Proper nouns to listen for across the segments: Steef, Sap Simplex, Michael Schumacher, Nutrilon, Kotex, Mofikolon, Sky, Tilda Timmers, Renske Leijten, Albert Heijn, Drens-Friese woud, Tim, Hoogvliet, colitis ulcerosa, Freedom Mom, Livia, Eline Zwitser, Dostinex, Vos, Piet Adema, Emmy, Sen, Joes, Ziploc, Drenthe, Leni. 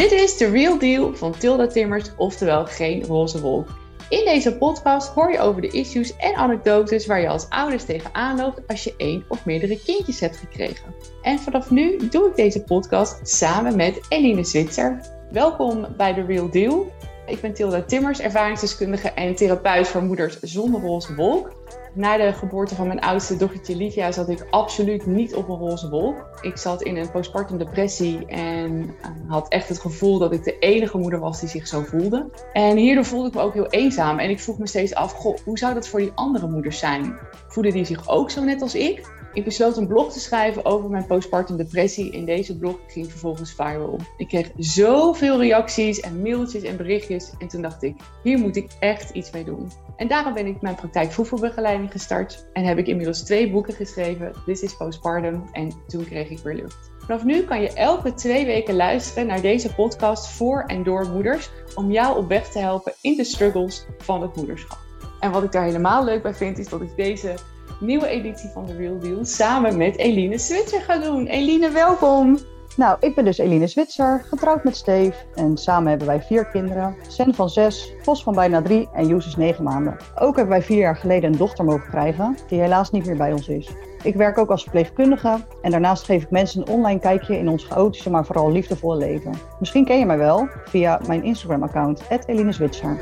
Dit is The Real Deal van Tilda Timmers, oftewel geen roze wolk. In deze podcast hoor je over de issues en anekdotes waar je als ouders tegenaan loopt als je 1 of meerdere kindjes hebt gekregen. En vanaf nu doe ik deze podcast samen met Eline Zwitser. Welkom bij The Real Deal. Ik ben Tilda Timmers, ervaringsdeskundige en therapeut voor moeders zonder roze wolk. Na de geboorte van mijn oudste dochtertje Livia zat ik absoluut niet op een roze wolk. Ik zat in een postpartum depressie en had echt het gevoel dat ik de enige moeder was die zich zo voelde. En hierdoor voelde ik me ook heel eenzaam en ik vroeg me steeds af, goh, hoe zou dat voor die andere moeders zijn? Voelden die zich ook zo net als ik? Ik besloot een blog te schrijven over mijn postpartum depressie. In deze blog ging vervolgens viral. Ik kreeg zoveel reacties en mailtjes en berichtjes. En toen dacht ik, hier moet ik echt iets mee doen. En daarom ben ik mijn praktijk voedselbegeleiding gestart. En heb ik inmiddels 2 boeken geschreven. This is Postpartum. En toen kreeg ik weer lucht. Vanaf nu kan je elke 2 weken luisteren naar deze podcast voor en door moeders. Om jou op weg te helpen in de struggles van het moederschap. En wat ik daar helemaal leuk bij vind, is dat ik deze nieuwe editie van The Real Deal samen met Eline Zwitser gaan doen. Eline, welkom! Nou, ik ben dus Eline Zwitser, getrouwd met Steef. En samen hebben wij 4 kinderen. Sen van 6, Vos van bijna 3 en Joes is 9 maanden. Ook hebben wij 4 jaar geleden een dochter mogen krijgen, die helaas niet meer bij ons is. Ik werk ook als verpleegkundige en daarnaast geef ik mensen een online kijkje in ons chaotische, maar vooral liefdevolle leven. Misschien ken je mij wel via mijn Instagram-account, @ElineZwitser.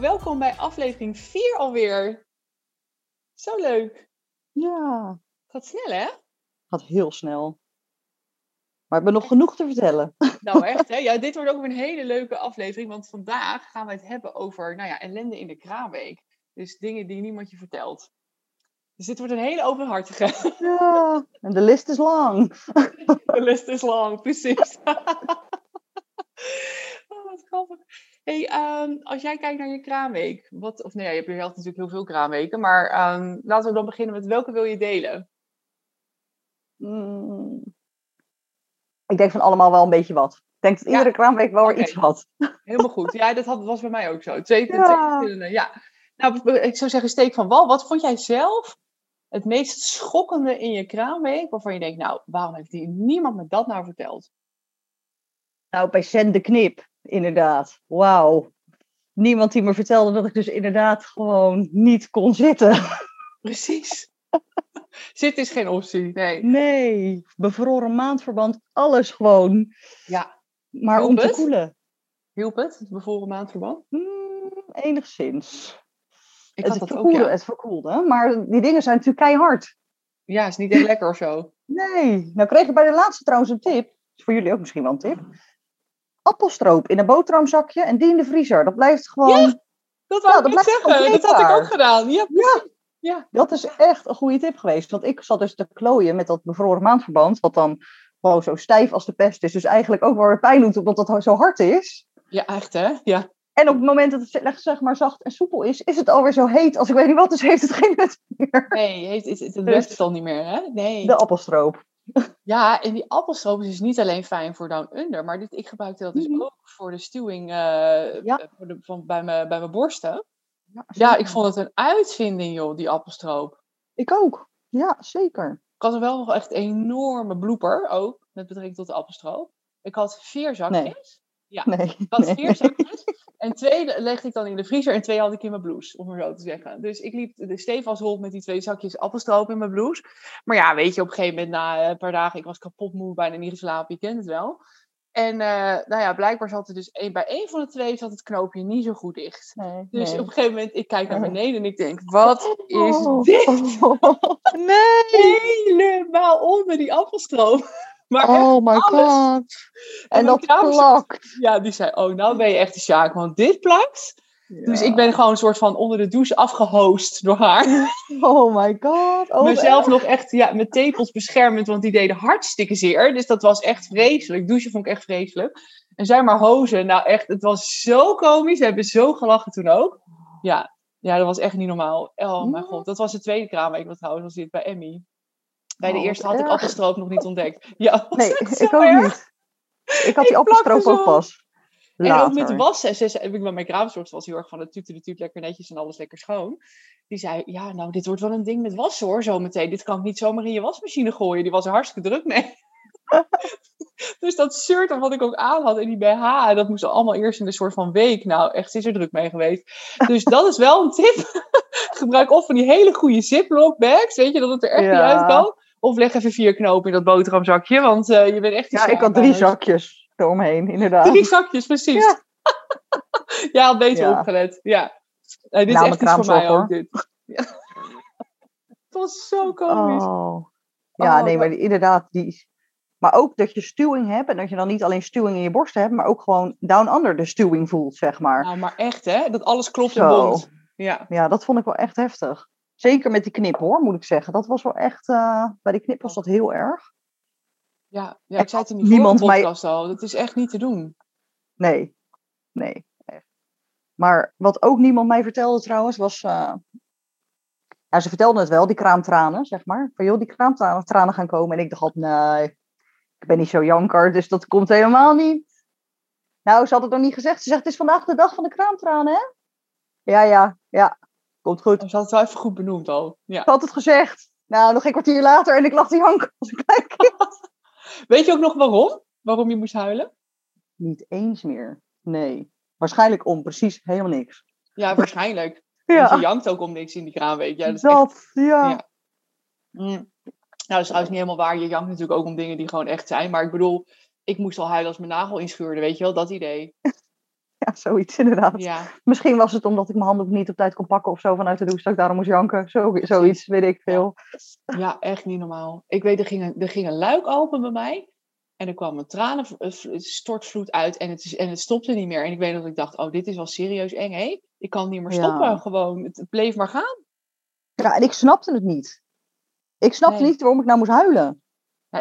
Welkom bij aflevering 4 alweer. Zo leuk. Ja. Gaat snel, hè? Gaat heel snel. Maar ik ben nog genoeg te vertellen. Nou echt, hè? Ja, dit wordt ook een hele leuke aflevering. Want vandaag gaan we het hebben over ellende in de kraamweek. Dus dingen die niemand je vertelt. Dus dit wordt een hele openhartige. Ja, en de list is lang. De list is lang, precies. Oh, wat grappig. Hey, als jij kijkt naar je kraamweek, je hebt hier natuurlijk heel veel kraamweken, maar laten we dan beginnen met welke wil je delen? Ik denk van allemaal wel een beetje wat. Ik denk dat iedere kraamweek wel weer iets had. Helemaal goed. Ja, dat was bij mij ook zo. Twee verschillende. Nou, ik zou zeggen, steek van wal. Wat vond jij zelf het meest schokkende in je kraamweek, waarvan je denkt, nou, waarom heeft hier niemand me dat nou verteld? Nou, bij Sen de knip. Inderdaad, wauw. Niemand die me vertelde dat ik dus inderdaad gewoon niet kon zitten. Precies. Zitten is geen optie, nee. Nee, bevroren maandverband, alles gewoon. Ja. Maar hielp om het te koelen. Hielp het bevroren maandverband? Enigszins. Ik had dat ook, ja. Het verkoelde, maar die dingen zijn natuurlijk keihard. Ja, is niet echt lekker of zo. Nee, nou kreeg ik bij de laatste trouwens een tip. Is voor jullie ook misschien wel een tip. Appelstroop in een boterhamzakje en die in de vriezer. Dat blijft gewoon... Ja, dat wou ik zeggen. Dat had ik ook gedaan. Ja, ja, dat is echt een goede tip geweest. Want ik zat dus te klooien met dat bevroren maandverband. Wat dan gewoon zo stijf als de pest is. Dus eigenlijk ook wel weer pijn doet omdat dat zo hard is. Ja, echt hè? Ja. En op het moment dat het zeg maar zacht en soepel is, is het alweer zo heet als ik weet niet wat. Dus heeft het geen nut meer. Nee, het werkt het al niet meer hè? Nee. De appelstroop. Ja, en die appelstroop is dus niet alleen fijn voor Down Under, maar ik gebruikte dat dus ook voor de stuwing bij mijn borsten. Ja, ik vond het een uitvinding, joh, die appelstroop. Ik ook, ja, zeker. Ik had er wel nog echt een enorme blooper ook, met betrekking tot de appelstroop. Ik had 4 zakjes. En 2 legde ik dan in de vriezer en 2 had ik in mijn blouse, om maar zo te zeggen. Dus ik liep stevig als hond met die 2 zakjes appelstroop in mijn blouse. Maar ja, weet je, op een gegeven moment na een paar dagen, ik was kapot moe, bijna niet geslapen, je kent het wel. En blijkbaar zat er dus bij 1 van de 2 zat het knoopje niet zo goed dicht. Dus op een gegeven moment, ik kijk naar beneden en ik denk, wat is dit? Nee! Helemaal onder die appelstroop. Maar oh my god. En dat plakt. Ja, die zei, oh nou ben je echt de sjaak, want dit plakt. Ja. Dus ik ben gewoon een soort van onder de douche afgehoost door haar. Oh my god. Oh, mezelf nog echt met tepels beschermend, want die deden hartstikke zeer. Dus dat was echt vreselijk. Douchen vond ik echt vreselijk. En zij maar hozen. Nou echt, het was zo komisch. We hebben zo gelachen toen ook. Ja, dat was echt niet normaal. Oh mijn god, dat was de tweede kraamweek wat trouwens was dit bij Emmy. Bij de eerste had ik appelstroop nog niet ontdekt. Ja, nee, ik ook niet. Ik had die appelstroop ook pas. Later. En ook met wassen. Ze heb ik met mijn kraamzorg was heel erg van het tuut lekker netjes en alles lekker schoon. Die zei, ja, nou, dit wordt wel een ding met wassen hoor, zometeen. Dit kan ik niet zomaar in je wasmachine gooien. Die was er hartstikke druk mee. Dus dat shirt wat ik ook aan had en die BH, dat moest allemaal eerst in een soort van week. Nou, echt, ze is er druk mee geweest. Dus dat is wel een tip. Gebruik of van die hele goede Ziploc bags, weet je, dat het er echt niet uit kan. Of leg even 4 knopen in dat boterhamzakje, want je bent echt... Ja, ik had 3 zakjes eromheen, inderdaad. 3 zakjes, precies. Ja, ja al beter opgelet. Ja. Dit is echt iets voor mij ook, dit. Ja. Het was zo komisch. Oh. Ja, nee, maar inderdaad, die... Maar ook dat je stuwing hebt en dat je dan niet alleen stuwing in je borsten hebt, maar ook gewoon down under de stuwing voelt, zeg maar. Nou, maar echt hè, dat alles klopt en bond. Ja. Ja, dat vond ik wel echt heftig. Zeker met die knip hoor, moet ik zeggen. Dat was wel echt, bij die knip was dat heel erg. Ja, ja ik zei het er niet voor de podcast al. Dat is echt niet te doen. Nee. Echt. Maar wat ook niemand mij vertelde trouwens, was... Ja, ze vertelden het wel, die kraamtranen, zeg maar. Van joh, die kraamtranen gaan komen. En ik dacht, nee... Ik ben niet zo janker, dus dat komt helemaal niet. Nou, ze had het nog niet gezegd. Ze zegt, het is vandaag de dag van de kraamtranen, hè? Ja. Komt goed. Ze had het wel even goed benoemd al. Ja. Ze had het gezegd. Nou, nog een kwartier later en ik lag te janken als een klein kind. Weet je ook nog waarom? Waarom je moest huilen? Niet eens meer. Nee. Waarschijnlijk om precies helemaal niks. Ja, waarschijnlijk. Ja. Want je jankt ook om niks in die kraamweek. Ja, dat is echt. Nou, dat is trouwens niet helemaal waar. Je jankt natuurlijk ook om dingen die gewoon echt zijn. Maar ik bedoel, ik moest al huilen als mijn nagel inschuurde. Weet je wel, dat idee. Ja, zoiets inderdaad. Ja. Misschien was het omdat ik mijn handen niet op tijd kon pakken of zo vanuit de douche. Dat ik daarom moest janken. Zoiets, weet ik veel. Ja, echt niet normaal. Ik weet, er ging een luik open bij mij. En er kwam een stortvloed uit en het stopte niet meer. En ik weet dat ik dacht, oh, dit is wel serieus eng, hé? Ik kan niet meer stoppen, gewoon. Het bleef maar gaan. Ja, en ik snapte het niet. Ik snapte niet waarom ik nou moest huilen. Ja,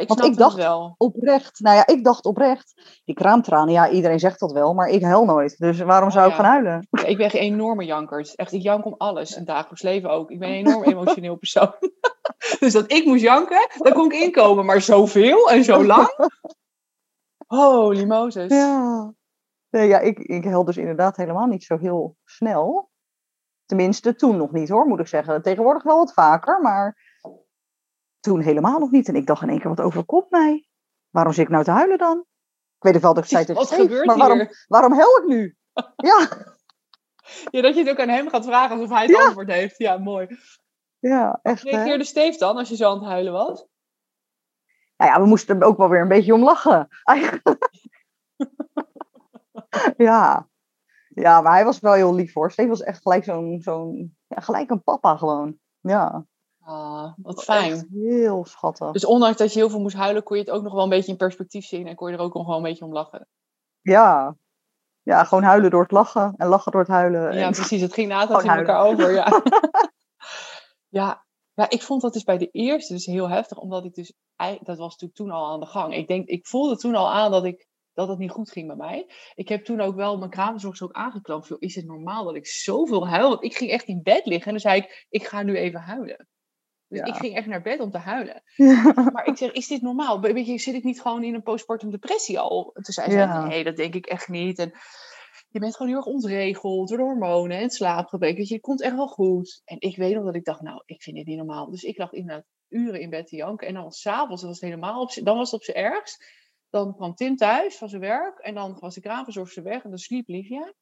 ik dacht oprecht, die kraamtranen, ja, iedereen zegt dat wel, maar ik huil nooit. Dus waarom zou ik gaan huilen? Ja, ik ben een enorme janker. Echt, ik jank om alles. En dagelijks leven ook. Ik ben een enorm emotioneel persoon. Dus dat ik moest janken, daar kon ik inkomen. Maar zoveel en zo lang. Holy Moses. Ja, nee, ja ik huil dus inderdaad helemaal niet zo heel snel. Tenminste, toen nog niet hoor, moet ik zeggen. Tegenwoordig wel wat vaker, maar... Toen helemaal nog niet. En ik dacht in één keer, wat overkomt mij? Waarom zit ik nou te huilen dan? Ik weet het wel dat ik zei tegen Steef, maar waarom huil ik nu? Ja. Ja, dat je het ook aan hem gaat vragen alsof hij het antwoord heeft. Ja, mooi. Ja, echt. Wat reageerde Steef dan als je zo aan het huilen was? Nou ja, we moesten er ook wel weer een beetje om lachen. Ja. Ja, maar hij was wel heel lief hoor. Steef was echt gelijk gelijk een papa gewoon. Ja. Ah, wat fijn. Echt heel schattig. Dus ondanks dat je heel veel moest huilen, kon je het ook nog wel een beetje in perspectief zien en kon je er ook gewoon een beetje om lachen. Ja. Ja, gewoon huilen door het lachen en lachen door het huilen. Ja, en... precies. Het ging na dat in elkaar over. Ja. Ja, ik vond dat dus bij de eerste dus heel heftig, omdat ik dus, dat was natuurlijk toen al aan de gang. Ik voelde toen al aan dat het niet goed ging bij mij. Ik heb toen ook wel mijn kraamzorg ook aangeklampt. Is het normaal dat ik zoveel huil? Want ik ging echt in bed liggen en dan zei ik ga nu even huilen. Dus ik ging echt naar bed om te huilen. Ja. Maar ik zeg, is dit normaal? Weet je, zit ik niet gewoon in een postpartum depressie al? Toen zei ze, nee, dat denk ik echt niet. En je bent gewoon heel erg ontregeld door de hormonen en slaapgebrek. Weet je, het komt echt wel goed. En ik weet nog dat ik dacht, nou, ik vind dit niet normaal. Dus ik lag inderdaad uren in bed te janken. En dan s'avonds, dan was het op zijn ergst. Dan kwam Tim thuis van zijn werk. En dan was de kraamverzorgster weg. En dan sliep Livia.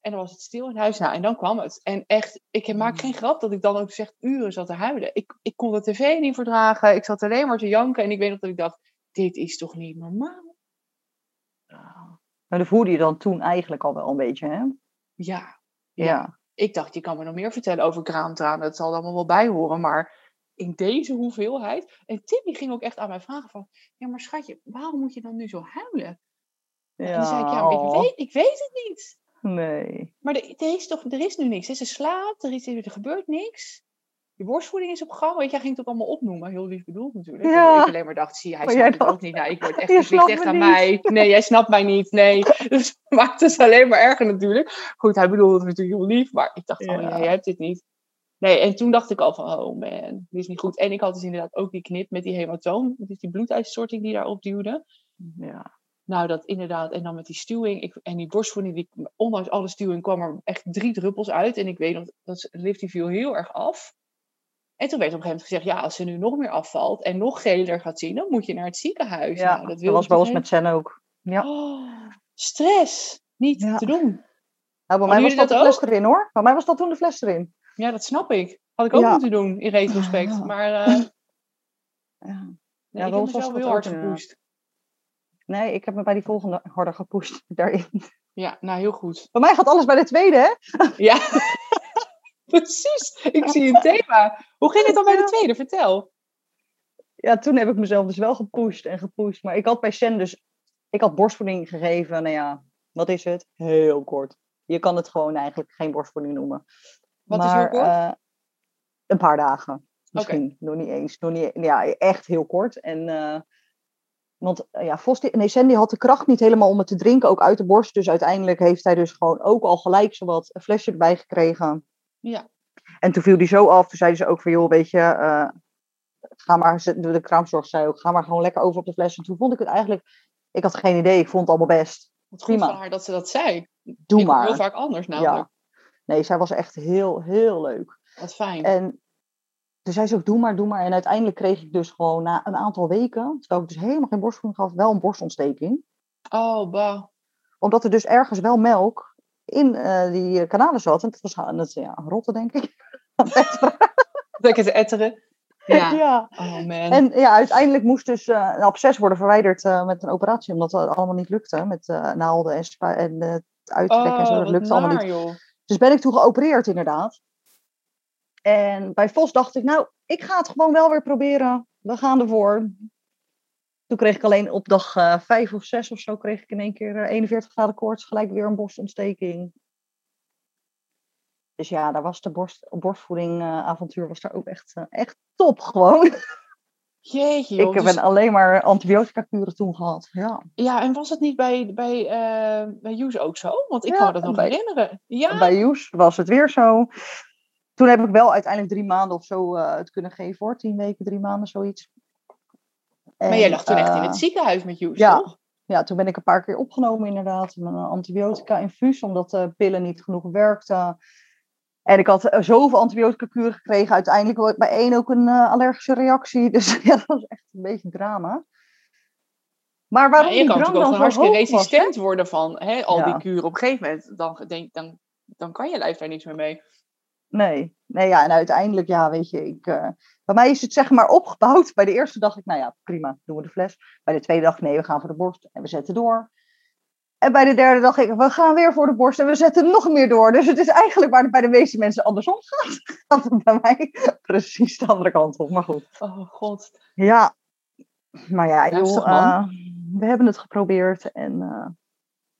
En dan was het stil in huis. Nou, en dan kwam het. En echt, ik maak geen grap dat ik dan ook echt uren zat te huilen. Ik kon de tv niet verdragen. Ik zat alleen maar te janken. En ik weet nog dat ik dacht, dit is toch niet normaal? Nou, dat voelde je dan toen eigenlijk al wel een beetje, hè? Ja. Ik dacht, je kan me nog meer vertellen over kraamtranen. Het zal er allemaal wel bij horen, maar... in deze hoeveelheid. En Tim die ging ook echt aan mij vragen van... ja, maar schatje, waarom moet je dan nu zo huilen? Ja. En dan zei ik, ik weet het niet. Nee. Maar er is nu niks. Ze slaapt, er gebeurt niks. Je borstvoeding is op gang. Weet je, hij ging het ook allemaal opnoemen. Heel lief bedoeld natuurlijk. Ja. Ik alleen maar dacht, zie, hij snapt het ook niet. Nou, je ligt echt aan mij. Nee, jij snapt mij niet. Nee. Dus maakt het alleen maar erger natuurlijk. Goed, hij bedoelde het natuurlijk heel lief. Maar ik dacht, jij hebt dit niet. Nee, en toen dacht ik al van, oh man, dit is niet goed. En ik had dus inderdaad ook die knip met die hematoom. Dus die bloeduitstorting die daarop duwde. Ja. Nou, dat inderdaad. En dan met die stuwing en die borstvoeding. Ondanks alle stuwing kwam er echt 3 druppels uit. En ik weet nog, dat Livia viel heel erg af. En toen werd op een gegeven moment gezegd, ja, als ze nu nog meer afvalt en nog geler gaat zien, dan moet je naar het ziekenhuis. Ja, nou, dat was bij ons met Sen ook. Ja. Oh, stress. Niet te doen. Nou, bij mij was dat de fles erin, hoor. Bij mij was dat toen de fles erin. Ja, dat snap ik. Had ik ook moeten doen, in retrospect. Ja. Maar nee, ik heb mezelf heel hard gepusht. Nee, ik heb me bij die volgende harder gepusht daarin. Ja, nou heel goed. Bij mij gaat alles bij de tweede, hè? Ja, precies. Ik zie een thema. Hoe ging het dan bij de tweede? Vertel. Ja, toen heb ik mezelf dus wel gepusht. Maar ik had bij Sen dus... Ik had borstvoeding gegeven. Nou ja, wat is het? Heel kort. Je kan het gewoon eigenlijk geen borstvoeding noemen. Wat maar, is heel kort? Een paar dagen. Misschien. Okay. Nog niet eens. Ja, echt heel kort. En... want ja, Sen had de kracht niet helemaal om het te drinken, ook uit de borst. Dus uiteindelijk heeft hij dus gewoon ook al gelijk zowat een flesje erbij gekregen. Ja. En toen viel die zo af. Toen zeiden ze ook van, joh, weet je, ga maar, de kraamzorg zei ook, ga maar gewoon lekker over op de fles. En toen vond ik het eigenlijk, ik had geen idee, ik vond het allemaal best. Wat goed van haar dat ze dat zei. Doe ik maar. Heel vaak anders namelijk. Ja. Nee, zij was echt heel, heel leuk. Wat fijn. En... dus hij zei ook, doe maar. En uiteindelijk kreeg ik dus gewoon na een aantal weken, terwijl ik dus helemaal geen borstvoeding gaf, wel een borstontsteking. Oh, bah. Omdat er dus ergens wel melk in die kanalen zat. En dat was rotten, denk ik. Lekker te etteren. Ja. Ja. Oh, man. En ja, uiteindelijk moest dus een absces worden verwijderd met een operatie. Omdat dat allemaal niet lukte. Met naalden en uittrekken en zo. Dat lukte allemaal niet. Joh. Dus ben ik toen geopereerd, inderdaad. En bij Vos dacht ik, nou, ik ga het gewoon wel weer proberen. We gaan ervoor. Toen kreeg ik alleen op dag 5 of 6 of zo, kreeg ik in één keer 41 graden koorts. Gelijk weer een borstontsteking. Dus ja, daar was de borstvoeding avontuur was daar ook echt top gewoon. Jeetje joh. Ik heb alleen maar antibiotica-kuren toen gehad. Ja. Ja, en was het niet bij Joes ook zo? Want ik kan dat nog herinneren. Ja. Bij Joes was het weer zo. Toen heb ik wel uiteindelijk 3 maanden of zo het kunnen geven, hoor. 10 weken, 3 maanden, zoiets. En, maar jij lag toen echt in het ziekenhuis met Joes, toch? Ja, toen ben ik een paar keer opgenomen inderdaad. Met een antibiotica-infuus, omdat de pillen niet genoeg werkten. En ik had zoveel antibiotica-kuren gekregen. Uiteindelijk bij 1 ook een allergische reactie. Dus ja, dat was echt een beetje drama. Maar waarom je kan natuurlijk ook hartstikke resistent worden van al die kuren. Op een gegeven moment, dan kan je lijf daar niks meer mee. Nee, ja, en uiteindelijk, ja, weet je, bij mij is het zeg maar opgebouwd. Bij de eerste dacht ik, nou ja, prima, doen we de fles. Bij de tweede dacht ik, nee, we gaan voor de borst en we zetten door. En bij de derde dacht ik, we gaan weer voor de borst en we zetten nog meer door. Dus het is eigenlijk waar het bij de meeste mensen andersom gaat. Gaat het bij mij precies de andere kant op, maar goed. Oh, god. Ja, maar ja, joh, we hebben het geprobeerd en...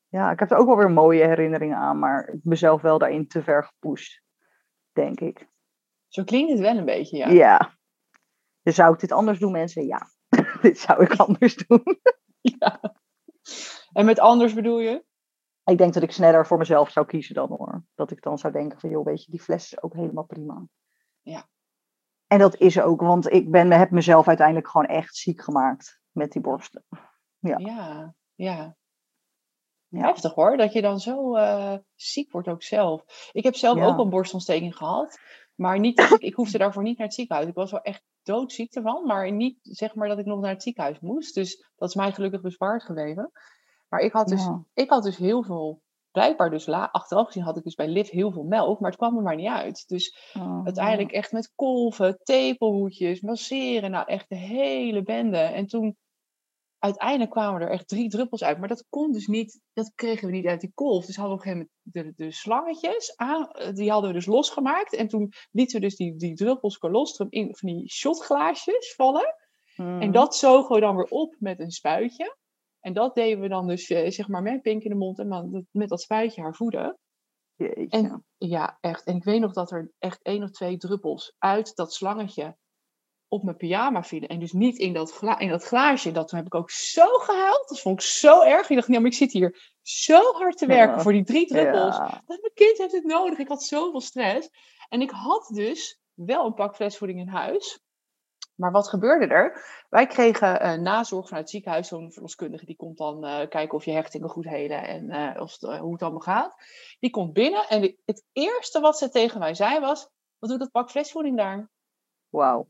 ja, ik heb er ook wel weer mooie herinneringen aan, maar ik mezelf wel daarin te ver gepusht. Denk ik. Zo klinkt het wel een beetje, ja. Ja. Dus zou ik dit anders doen, mensen? Ja. Dit zou ik anders doen. Ja. En met anders bedoel je? Ik denk dat ik sneller voor mezelf zou kiezen dan, hoor. Dat ik dan zou denken van, joh, weet je, die fles is ook helemaal prima. Ja. En dat is ook, want ik heb mezelf uiteindelijk gewoon echt ziek gemaakt met die borsten. Ja. Ja. Ja. Heftig, hoor, dat je dan zo ziek wordt ook zelf. Ik heb zelf ook een borstontsteking gehad, maar niet dat ik hoefde daarvoor niet naar het ziekenhuis. Ik was wel echt doodziek ervan, maar niet zeg maar dat ik nog naar het ziekenhuis moest. Dus dat is mij gelukkig bespaard gebleven. Maar ik had dus heel veel, blijkbaar dus achteraf gezien had ik dus bij Liv heel veel melk, maar het kwam er maar niet uit. Dus uiteindelijk echt met kolven, tepelhoedjes, masseren, nou echt de hele bende. En toen... uiteindelijk kwamen er echt 3 druppels uit. Maar dat kon dus niet. Dat kregen we niet uit die kolf. Dus hadden we op een gegeven moment de slangetjes. Die hadden we dus losgemaakt. En toen lieten we dus die druppels colostrum in van die shotglaasjes vallen. En dat zogen we dan weer op met een spuitje. En dat deden we dan dus zeg maar met pink in de mond. En dan met dat spuitje haar voeden. Jeetje. En ja, echt. En ik weet nog dat er echt 1 of 2 druppels uit dat slangetje op mijn pyjama vielen. En dus niet in dat glaasje. Dat toen heb ik ook zo gehuild. Dat vond ik zo erg. Ik dacht, nee, maar ik zit hier zo hard te werken voor die 3 druppels. Ja. Dat mijn kind heeft het nodig. Ik had zoveel stress. En ik had dus wel een pak flesvoeding in huis. Maar wat gebeurde er? Wij kregen nazorg vanuit het ziekenhuis. Zo'n verloskundige die komt dan kijken of je hechtingen goed helen en hoe het allemaal gaat. Die komt binnen en het eerste wat ze tegen mij zei was: wat doet dat pak flesvoeding daar? Wauw.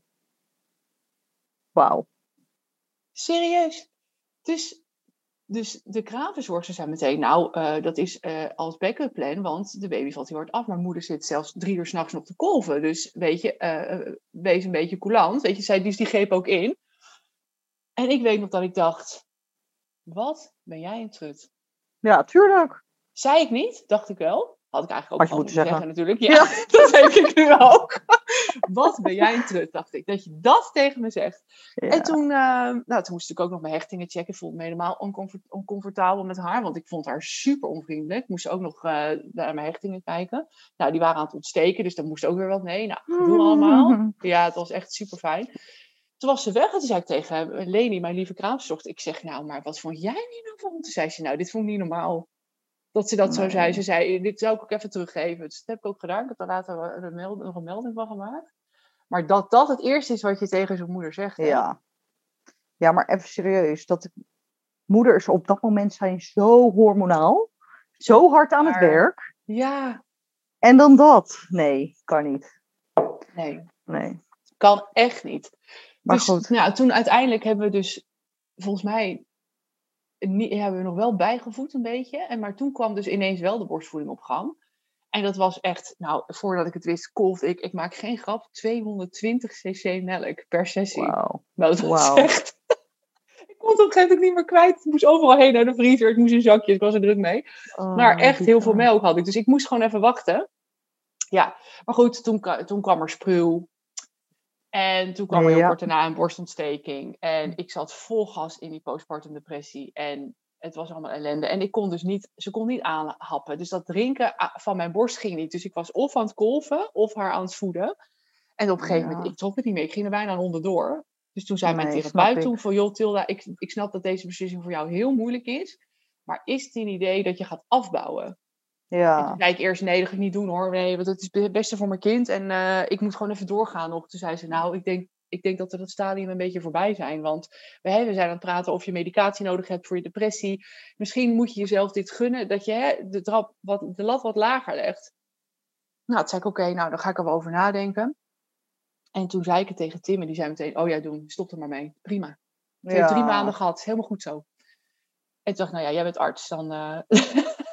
Wauw. Serieus. Dus de kraamverzorgers zijn meteen, dat is als backup plan, want de baby valt heel hard af. Maar moeder zit zelfs 3 uur 's nachts nog te kolven. Dus weet je, wees een beetje coulant. Weet je, dus die greep ook in. En ik weet nog dat ik dacht, wat ben jij een trut? Ja, tuurlijk. Zei ik niet, dacht ik wel. Had ik eigenlijk ook al moeten zeggen natuurlijk. Ja, dat heb ik nu ook. Wat ben jij een trut, dacht ik. Dat je dat tegen me zegt. Ja. En toen moest ik ook nog mijn hechtingen checken. Ik voelde me helemaal oncomfortabel met haar. Want ik vond haar super onvriendelijk. Ik moest ook nog naar mijn hechtingen kijken. Nou, die waren aan het ontsteken. Dus daar moest ook weer wat mee. Nou, doen we allemaal. Ja, het was echt super fijn. Toen was ze weg en toen zei ik tegen hem, Leni, mijn lieve kraamverzorgster. Ik zeg, maar wat vond jij niet normaal? Toen zei ze, dit vond ik niet normaal. Dat ze dat zo zei. Ze zei, dit zou ik ook even teruggeven. Dus dat heb ik ook gedaan. Ik heb daar later nog een melding van gemaakt. Maar dat het eerste is wat je tegen zo'n moeder zegt. Ja. Ja, maar even serieus. Moeders op dat moment zijn zo hormonaal. Zo hard aan het werk. Ja. En dan dat. Nee, kan niet. Nee. Kan echt niet. Maar dus, goed. Nou, toen uiteindelijk hebben we dus, volgens mij... hebben we nog wel bijgevoed een beetje. Maar toen kwam dus ineens wel de borstvoeding op gang. En dat was echt, voordat ik het wist, kolfde ik maak geen grap, 220 cc melk per sessie. Wow. Nou, dat was echt... ik kon het op een gegeven moment niet meer kwijt. Ik moest overal heen naar de vriezer. Ik moest in zakjes. Ik was er druk mee. Maar echt heel veel melk had ik. Dus ik moest gewoon even wachten. Ja, maar goed, toen kwam er spruw. En toen kwam heel kort daarna een borstontsteking. En ik zat vol gas in die postpartum depressie. En het was allemaal ellende. En ik kon dus ze kon niet aanhappen. Dus dat drinken van mijn borst ging niet. Dus ik was of aan het kolven, of haar aan het voeden. En op een gegeven moment, ik trok het niet meer. Ik ging er bijna onderdoor. Dus toen zei mijn therapeut toen van, joh Tilda, ik snap dat deze beslissing voor jou heel moeilijk is. Maar is het een idee dat je gaat afbouwen? Ja. En toen zei ik eerst, nee, dat ga ik niet doen hoor. Nee, want het is het beste voor mijn kind. En ik moet gewoon even doorgaan nog. Toen zei ze, ik denk dat we dat stadium een beetje voorbij zijn. Want we zijn aan het praten of je medicatie nodig hebt voor je depressie. Misschien moet je jezelf dit gunnen. Dat je de lat wat lager legt. Nou, toen zei ik, oké, dan ga ik er wel over nadenken. En toen zei ik het tegen Tim. En die zei meteen, doen. Stop er maar mee. Prima. Ik heb 3 maanden gehad. Helemaal goed zo. En toen dacht ik, jij bent arts. Dan...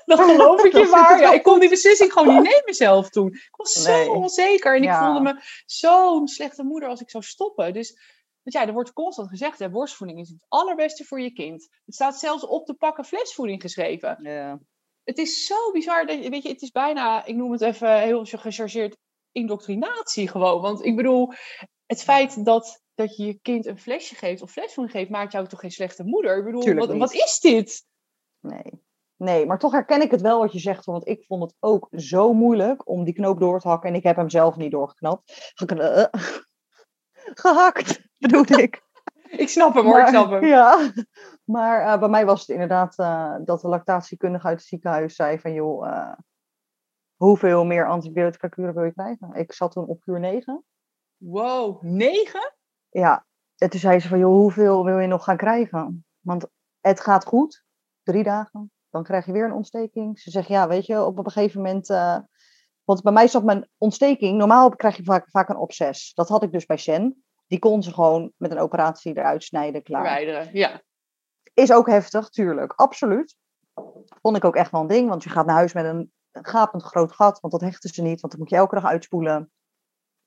dat geloof ik je waar. Ja, ik kon die beslissing gewoon niet nemen zelf toen. Ik was zo onzeker. En ik voelde me zo'n slechte moeder als ik zou stoppen. Dus er wordt constant gezegd. Borstvoeding is het allerbeste voor je kind. Het staat zelfs op de pakken flesvoeding geschreven. Ja. Het is zo bizar. Weet je, het is bijna, ik noem het even heel gechargeerd, indoctrinatie gewoon. Want ik bedoel, het feit dat je je kind een flesje geeft of flesvoeding geeft, maakt jou toch geen slechte moeder? Ik bedoel, wat is dit? Nee, maar toch herken ik het wel wat je zegt. Want ik vond het ook zo moeilijk om die knoop door te hakken. En ik heb hem zelf niet doorgeknapt. Gehakt, bedoel ik. Ik snap hem hoor, ik snap hem. Ja, maar bij mij was het inderdaad dat de lactatiekundige uit het ziekenhuis zei van... joh, hoeveel meer antibiotica-kuren wil je krijgen? Ik zat toen op kuur 9. Wow, 9? Ja, en toen zei ze van joh, hoeveel wil je nog gaan krijgen? Want het gaat goed, 3 dagen. Dan krijg je weer een ontsteking. Ze zegt, weet je, op een gegeven moment... want bij mij zat mijn ontsteking... Normaal krijg je vaak een absces. Dat had ik dus bij Sen. Die kon ze gewoon met een operatie eruit snijden, klaar. Verwijderen, ja. Is ook heftig, tuurlijk. Absoluut. Vond ik ook echt wel een ding. Want je gaat naar huis met een gapend groot gat. Want dat hechten ze niet. Want dan moet je elke dag uitspoelen.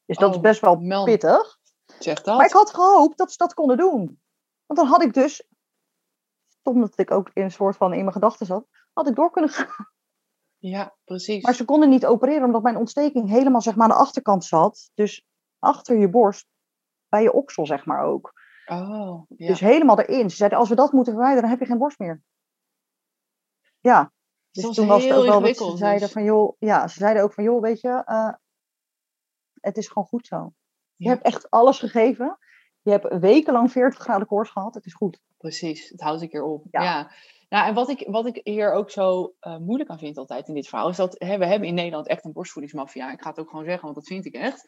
Dus dat is best wel pittig. Zeg dat. Maar ik had gehoopt dat ze dat konden doen. Want dan had ik dus... omdat ik ook in een soort van in mijn gedachten zat, had ik door kunnen gaan. Ja, precies. Maar ze konden niet opereren, omdat mijn ontsteking helemaal aan de achterkant zat. Dus achter je borst, bij je oksel ook. Oh, ja. Dus helemaal erin. Ze zeiden, als we dat moeten verwijderen, dan heb je geen borst meer. Ja. Dus dat was toen heel ingewikkeld. Ze zeiden van, joh, weet je, het is gewoon goed zo. Ja. Je hebt echt alles gegeven. Je hebt wekenlang 40 graden koorts gehad. Het is goed. Precies, het houdt een keer op. Ja. Nou, en wat ik hier ook zo moeilijk aan vind altijd in dit verhaal... is dat we hebben in Nederland echt een borstvoedingsmafia. Ik ga het ook gewoon zeggen, want dat vind ik echt.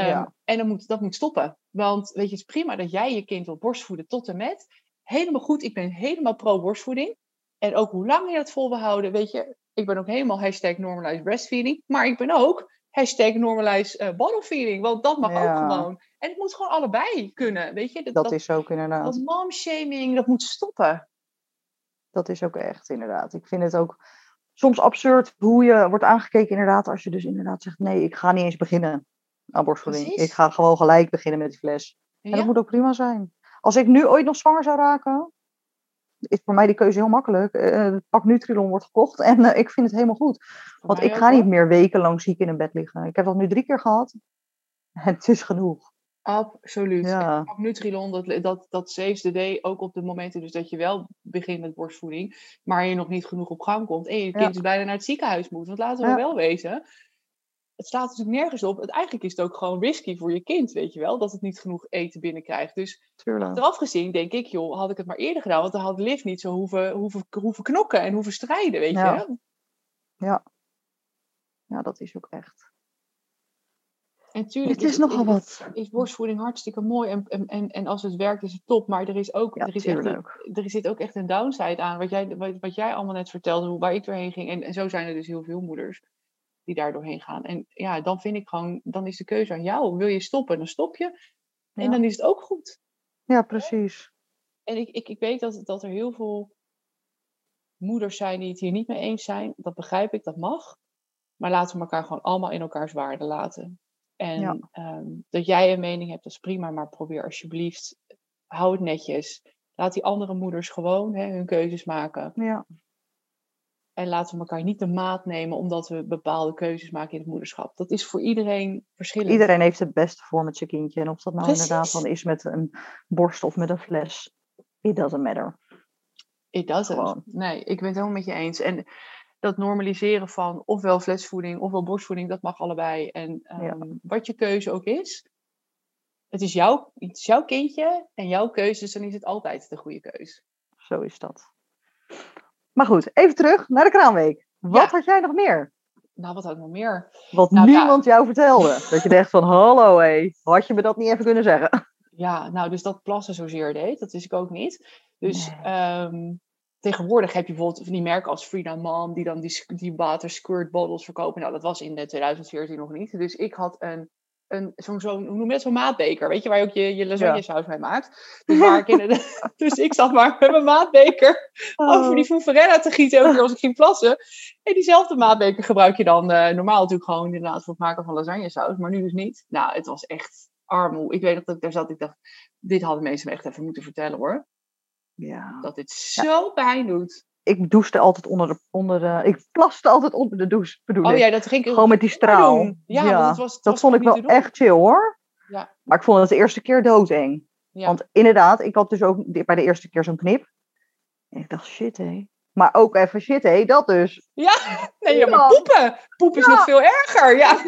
Ja. En dat moet stoppen. Want weet je, het is prima dat jij je kind wil borstvoeden tot en met. Helemaal goed, ik ben helemaal pro-borstvoeding. En ook hoe lang je dat vol wil houden, weet je. Ik ben ook helemaal #normalize breastfeeding. Maar ik ben ook #normalize bottle feeding. Want dat mag ook gewoon. En het moet gewoon allebei kunnen, weet je. Dat is ook inderdaad. Dat momshaming, dat moet stoppen. Dat is ook echt inderdaad. Ik vind het ook soms absurd hoe je wordt aangekeken inderdaad. Als je dus inderdaad zegt, nee, ik ga niet eens beginnen aan borstvoeding. Precies. Ik ga gewoon gelijk beginnen met die fles. Ja. En dat moet ook prima zijn. Als ik nu ooit nog zwanger zou raken, is voor mij die keuze heel makkelijk. Het pak Nutrilon wordt gekocht en ik vind het helemaal goed. Want ik ga niet meer wekenlang ziek in een bed liggen. Ik heb dat nu 3 keer gehad. En het is genoeg. Absoluut. Ja. Pak Nutrilon, dat saves the day. Ook op de momenten dus dat je wel begint met borstvoeding. Maar je nog niet genoeg op gang komt. En je kind dus bijna naar het ziekenhuis moet. Want laten we wel wezen. Het slaat natuurlijk nergens op. Eigenlijk is het ook gewoon risky voor je kind, weet je wel. Dat het niet genoeg eten binnenkrijgt. Dus achteraf gezien denk ik, joh, had ik het maar eerder gedaan. Want dan had Liv niet zo hoeven knokken en hoeven strijden, weet je. Ja. Ja, dat is ook echt. En tuurlijk het is nogal wat. Is borstvoeding hartstikke mooi. En als het werkt is het top. Maar er is ook, er zit ook echt een downside aan. Wat jij allemaal net vertelde, waar ik doorheen ging. En zo zijn er dus heel veel moeders die daar doorheen gaan. En ja, dan vind ik gewoon, dan is de keuze aan jou. Wil je stoppen, dan stop je. En dan is het ook goed. Ja, precies. En ik weet dat er heel veel moeders zijn die het hier niet mee eens zijn. Dat begrijp ik, dat mag. Maar laten we elkaar gewoon allemaal in elkaars waarde laten. En dat jij een mening hebt, dat is prima. Maar probeer alsjeblieft, hou het netjes. Laat die andere moeders gewoon hun keuzes maken. Ja. En laten we elkaar niet de maat nemen omdat we bepaalde keuzes maken in het moederschap. Dat is voor iedereen verschillend. Iedereen heeft het beste voor met zijn kindje. En of dat nou inderdaad dan is met een borst of met een fles. It doesn't matter. It doesn't. Gewoon. Nee, ik ben het helemaal met je eens. En dat normaliseren van ofwel flesvoeding ofwel borstvoeding, dat mag allebei. En wat je keuze ook is, het is jouw kindje en jouw keuze, dus dan is het altijd de goede keuze. Zo is dat. Maar goed, even terug naar de kraamweek. Wat had jij nog meer? Nou, wat had ik nog meer? Wat niemand jou vertelde. Dat je dacht van, hallo hé, had je me dat niet even kunnen zeggen? Ja, nou, dus dat plassen zozeer deed, dat wist ik ook niet. Dus tegenwoordig heb je bijvoorbeeld van die merken als Freedom Mom, die dan die water squirt bottles verkopen. Nou, dat was in 2014 nog niet. Dus ik had zo'n maatbeker, weet je, waar je ook je lasagnesaus mee maakt. Dus ik zat maar met mijn maatbeker over die foeverella te gieten elke keer als ik ging plassen. En diezelfde maatbeker gebruik je dan normaal natuurlijk gewoon inderdaad voor het maken van lasagnesaus, maar nu dus niet. Nou, het was echt armoe. Ik weet dat ik daar zat, ik dacht, dit hadden mensen me echt even moeten vertellen hoor. Ja. Dat dit zo pijn doet. Ik douchte altijd ik plaste altijd onder de douche, bedoel ik. Oh ja, dat ging gewoon met die straal. Want dat vond ik wel echt chill hoor. Ja. Maar ik vond het de eerste keer doodeng. Ja. Want inderdaad, ik had dus ook bij de eerste keer zo'n knip. En ik dacht, shit hé. Maar ook even shit hé, dat dus. Ja, nee, maar poepen. Poepen is nog veel erger. Ja.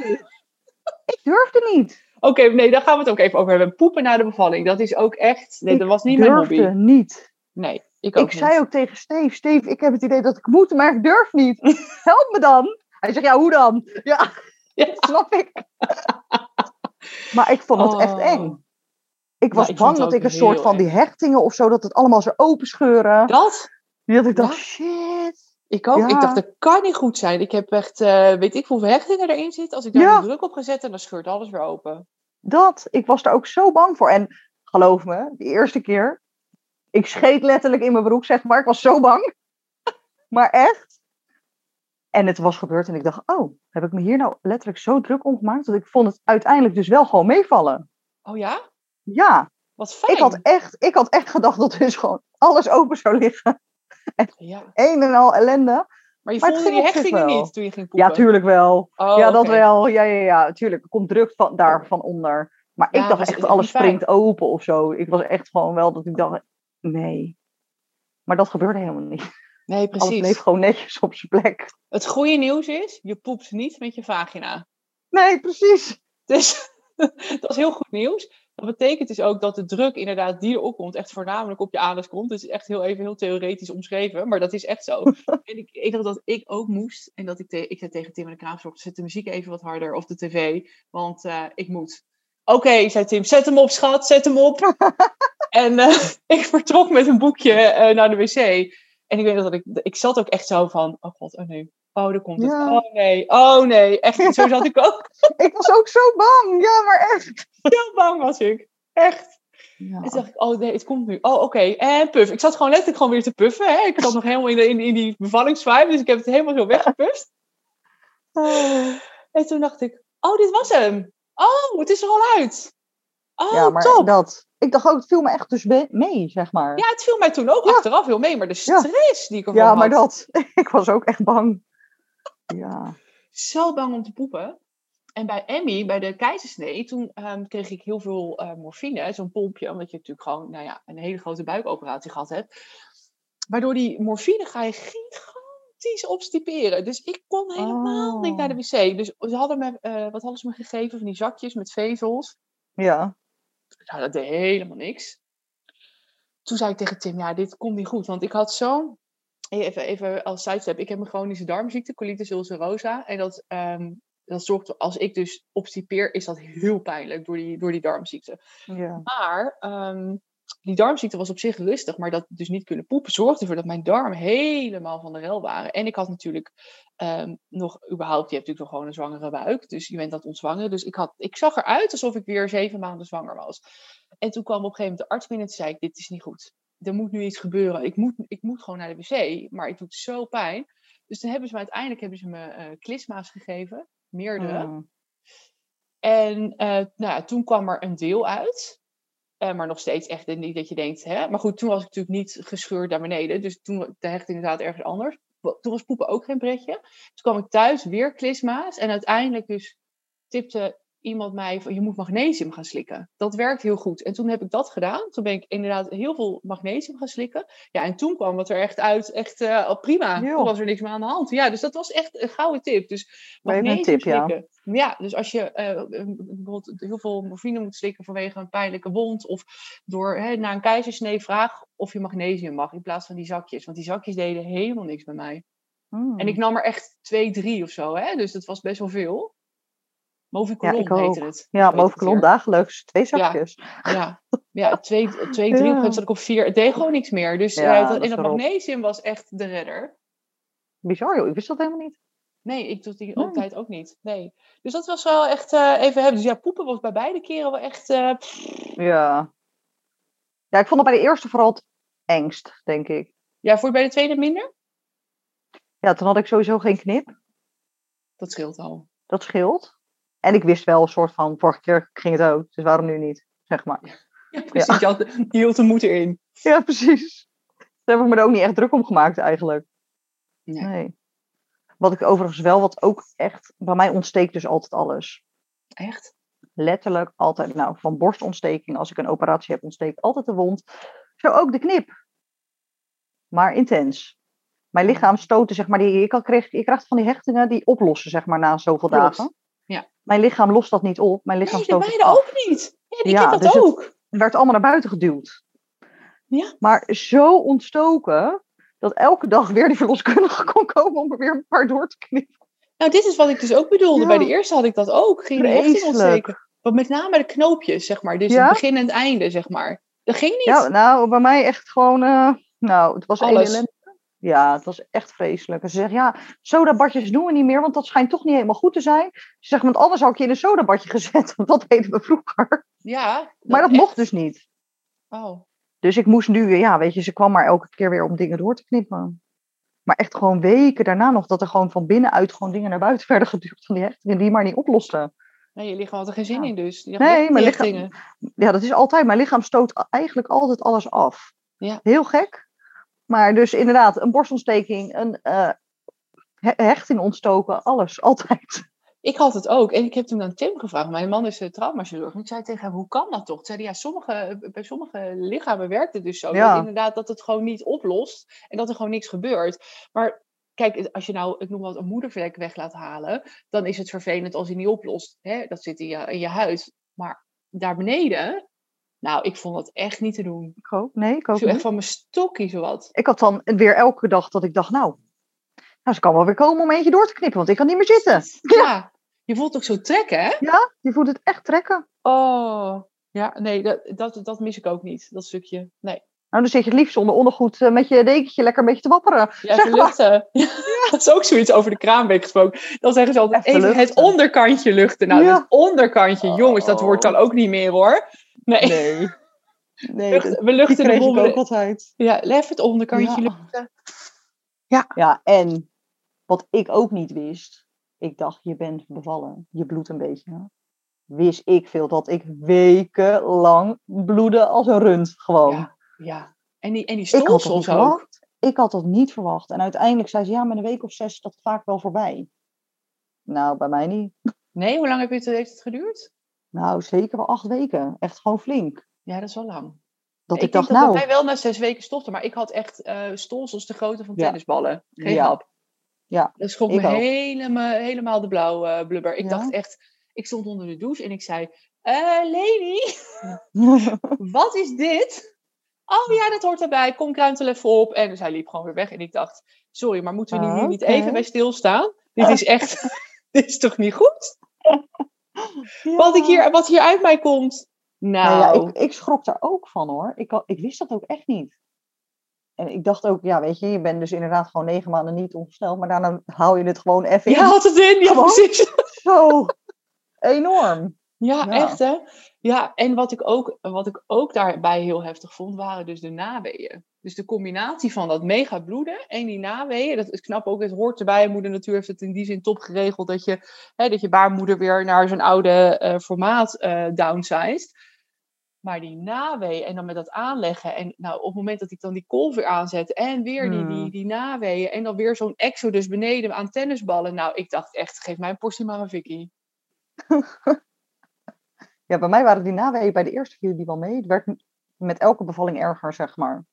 Ik durfde niet. Oké, nee, daar gaan we het ook even over hebben. Poepen na de bevalling, dat is ook echt... Nee, dat was niet mijn hobby. Ik durfde niet. Nee. Ik zei ook tegen Steef, ik heb het idee dat ik moet, maar ik durf niet. Help me dan. Hij zegt, ja, hoe dan? Ja, dat snap ik. Maar ik vond het echt eng. Ik was bang dat ik een soort van die hechtingen of zo, dat het allemaal zo open scheuren. Dat ik dacht, shit. Ik ook. Ja. Ik dacht, dat kan niet goed zijn. Ik heb echt, weet ik hoeveel hechtingen erin zitten. Als ik daar druk op ga zetten, dan scheurt alles weer open. Ik was daar ook zo bang voor. En geloof me, de eerste keer. Ik scheet letterlijk in mijn broek, zeg maar. Ik was zo bang. Maar echt. En het was gebeurd en ik dacht, heb ik me hier nou letterlijk zo druk om gemaakt? Want ik vond het uiteindelijk dus wel gewoon meevallen. Oh ja? Ja. Wat fijn. Ik had echt gedacht dat dus gewoon alles open zou liggen. Een en al ellende. Maar je voelde die hechtingen niet toen je ging poepen? Ja, tuurlijk wel. Dat wel. Ja, tuurlijk. Er komt druk daarvan onder. Maar ik dacht echt, alles springt open of zo. Ik was echt gewoon wel dat ik dacht... Nee. Maar dat gebeurde helemaal niet. Nee, precies. Alles bleef gewoon netjes op zijn plek. Het goede nieuws is, je poept niet met je vagina. Nee, precies. Dus dat is heel goed nieuws. Dat betekent dus ook dat de druk inderdaad die erop komt, echt voornamelijk op je anus komt. Het is echt heel theoretisch omschreven, maar dat is echt zo. En ik dacht dat ik ook moest. En dat ik zei tegen Tim en de kraamzorg, zet de muziek even wat harder of de tv, want ik moet. Oké, zei Tim, zet hem op, schat, zet hem op. En ik vertrok met een boekje naar de wc. En ik weet dat ik zat ook echt zo van, oh god, oh nee. Oh, daar komt het. Ja. Oh nee, echt. Zo zat ik ook. Ik was ook zo bang, ja, maar echt. Heel bang was ik, echt. Ja. En toen dacht ik, oh nee, het komt nu. Oh, oké, en puf. Ik zat gewoon letterlijk weer te puffen. Hè. Ik zat nog helemaal in die bevallingsvibe, dus ik heb het helemaal zo weggepufft. Oh. En toen dacht ik, oh, dit was hem. Oh, het is er al uit. Oh, ja, maar top. Ik dacht ook, het viel me echt dus mee, zeg maar. Ja, het viel mij toen ook achteraf heel mee, maar de stress die ik ervan had. Ja, maar ik was ook echt bang. Ja. Zo bang om te poepen. En bij Emmy, bij de keizersnee, toen kreeg ik heel veel morfine, zo'n pompje, omdat je natuurlijk gewoon, nou ja, een hele grote buikoperatie gehad hebt. Waardoor die morfine ga je gigantisch opstiperen. Dus ik kon helemaal niet naar de wc. Dus ze hadden me, wat hadden ze me gegeven van die zakjes met vezels? Ja. Nou, dat deed helemaal niks. Toen zei ik tegen Tim, ja, dit komt niet goed. Want ik had zo'n... Even als sidestep. Ik heb een chronische darmziekte, colitis ulcerosa. En dat zorgt, als ik dus obstipeer, is dat heel pijnlijk door die darmziekte. Ja. Maar die darmziekte was op zich rustig. Maar dat dus niet kunnen poepen zorgde ervoor dat mijn darmen helemaal van de rel waren. En ik had natuurlijk nog überhaupt... Je hebt natuurlijk nog gewoon een zwangere buik. Dus je bent aan het ontzwangeren. Dus ik zag eruit alsof ik weer 7 maanden zwanger was. En toen kwam op een gegeven moment de arts binnen en zei ik, dit is niet goed. Er moet nu iets gebeuren. Ik moet gewoon naar de wc. Maar het doet zo pijn. Dus toen hebben ze me uiteindelijk klisma's gegeven. Meerdere. Oh. En toen kwam er een deel uit. Maar nog steeds echt niet dat je denkt... Hè? Maar goed, toen was ik natuurlijk niet gescheurd naar beneden. Dus toen hechtte inderdaad ergens anders. Toen was poepen ook geen pretje. Toen kwam ik thuis weer klisma's. En uiteindelijk dus tipte... iemand mij van, je moet magnesium gaan slikken. Dat werkt heel goed. En toen heb ik dat gedaan. Toen ben ik inderdaad heel veel magnesium gaan slikken. Ja, en toen kwam het er echt uit. Echt al prima. Yo. Toen was er niks meer aan de hand. Ja, dus dat was echt een gouden tip. Dus magnesium slikken. Ja, dus als je bijvoorbeeld heel veel morfine moet slikken vanwege een pijnlijke wond. Of door na een keizersnee, vraag of je magnesium mag in plaats van die zakjes. Want die zakjes deden helemaal niks bij mij. Mm. En ik nam er echt 2, 3 of zo. Hè? Dus dat was best wel veel. Mofikolon heette het. Ja, Mofikolon dagelijks. 2 zakjes. Ja, 2, 3. Op een zat ik op 4. Het deed gewoon niks meer. Dus dat magnesium was echt de redder. Bizar joh, ik wist dat helemaal niet. Nee, ik doe die altijd ook niet. Nee. Dus dat was wel echt even hebben. Dus ja, poepen was bij beide keren wel echt... Ja. Ja, ik vond het bij de eerste vooral angst, denk ik. Ja, vond je bij de tweede minder? Ja, toen had ik sowieso geen knip. Dat scheelt al. Dat scheelt. En ik wist wel een soort van, vorige keer ging het ook, dus waarom nu niet, zeg maar. Ja, precies, ja. Je hield de moed erin. Ja, precies. Daar heb ik me er ook niet echt druk om gemaakt eigenlijk. Nee. Wat ik overigens wel, wat ook echt, bij mij ontsteekt dus altijd alles. Echt? Letterlijk altijd. Nou, van borstontsteking, als ik een operatie heb, ontsteekt altijd de wond. Zo ook de knip. Maar intens. Mijn lichaam stoten, zeg maar, je krijgt van die hechtingen die oplossen, zeg maar, na zoveel dagen. Ja. Mijn lichaam lost dat niet op. Mijn lichaam stoot het af. Ook niet. Ja, ik heb dat dus ook. Het werd allemaal naar buiten geduwd. Ja. Maar zo ontstoken dat elke dag weer die verloskundige kon komen om er weer een paar door te knippen. Nou, dit is wat ik dus ook bedoelde. Ja. Bij de eerste had ik dat ook. Ging echt ontsteken. Want met name de knoopjes, zeg maar. Dus het begin en het einde, zeg maar. Dat ging niet. Ja, nou, bij mij echt gewoon... het was alles. Ja, het was echt vreselijk. En ze zegt, ja, sodabadjes doen we niet meer, want dat schijnt toch niet helemaal goed te zijn. Ze zegt, want anders had ik je in een sodabadje gezet, want dat deden we vroeger. Ja. Maar dat mocht dus niet. Oh. Dus ik moest nu, ja, weet je, ze kwam maar elke keer weer om dingen door te knippen. Maar echt gewoon weken daarna nog, dat er gewoon van binnenuit gewoon dingen naar buiten werden geduwd van die hechtingen die maar niet oplosten. Nee, je lichaam had er geen zin in dus. Nee, mijn lichaam. Ja, dat is altijd. Mijn lichaam stoot eigenlijk altijd alles af. Ja. Heel gek. Maar dus inderdaad, een borstontsteking, een hechting ontstoken, alles, altijd. Ik had het ook. En ik heb toen aan Tim gevraagd. Mijn man is traumachirurg. Ik zei tegen hem, hoe kan dat toch? Toen zei hij, ja, bij sommige lichamen werkt het dus zo. Ja. Dat inderdaad dat het gewoon niet oplost en dat er gewoon niks gebeurt. Maar kijk, als je nou, ik noem wat, een moedervlek weg laat halen, dan is het vervelend als hij niet oplost. Hè? Dat zit in je huid. Maar daar beneden... Nou, ik vond dat echt niet te doen. Ik ook. Nee, ik ook niet. Echt van mijn stokkie zowat. Ik had dan weer elke dag dat ik dacht, nou, ze kan wel weer komen om eentje door te knippen, want ik kan niet meer zitten. Ja, je voelt ook zo trekken, hè? Ja, je voelt het echt trekken. Oh, ja, nee, dat mis ik ook niet, dat stukje. Nee. Nou, dan zit je het liefst onder ondergoed met je dekentje lekker een beetje te wapperen. Ja, zeg maar. Ja, dat is ook zoiets over de kraanbeek gesproken. Dan zeggen ze altijd even het onderkantje luchten. Nou, ja. Het onderkantje, jongens, dat wordt dan ook niet meer hoor. Nee. We luchten de boel ook altijd. Ja, even het onderkantje luchten. Ja. Ja, en wat ik ook niet wist. Ik dacht, je bent bevallen. Je bloedt een beetje, hè? Wist ik veel dat ik wekenlang bloedde als een rund gewoon. Ja. En die stolsels ook. Ik had dat niet verwacht. En uiteindelijk zei ze, ja, met een week of 6 is dat vaak wel voorbij. Nou, bij mij niet. Nee, hoe lang heeft het geduurd? Nou, zeker wel 8 weken. Echt gewoon flink. Ja, dat is wel lang. Ik dacht dat bij mij wel na 6 weken stopte. Maar ik had echt stolsels de grootte van tennisballen. Geen grap. Ja, dat schrok me helemaal de blauwe blubber. Ik dacht echt... Ik stond onder de douche en ik zei... Leni, wat is dit? Oh ja, dat hoort erbij. Kom, kruimtel even op. En zij liep gewoon weer weg. En ik dacht, sorry, maar moeten we nu niet even bij stilstaan? Dit is echt... dit is toch niet goed? Ja. Wat hier uit mij komt. Nou ja, ik schrok daar ook van, hoor. Ik wist dat ook echt niet. En ik dacht ook, ja, weet je... Je bent dus inderdaad gewoon 9 maanden niet ongesteld. Maar daarna haal je het gewoon even in. Ja, had het in. Ja, precies. Zo... Enorm. Ja, echt hè. Ja, en wat ik ook daarbij heel heftig vond, waren dus de naweeën. Dus de combinatie van dat mega bloeden en die naweeën. Dat is knap ook, het hoort erbij. Moeder Natuur heeft het in die zin top geregeld dat je baarmoeder weer naar zijn oude formaat downsized. Maar die naweeën en dan met dat aanleggen. En nou, op het moment dat ik dan die kolf weer aanzet en weer die naweeën. En dan weer zo'n exodus beneden aan tennisballen. Nou, ik dacht echt, geef mij een portie maar een Vicky. Ja, bij mij waren die naweeën bij de eerste keer die wel mee. Het werd met elke bevalling erger, zeg maar.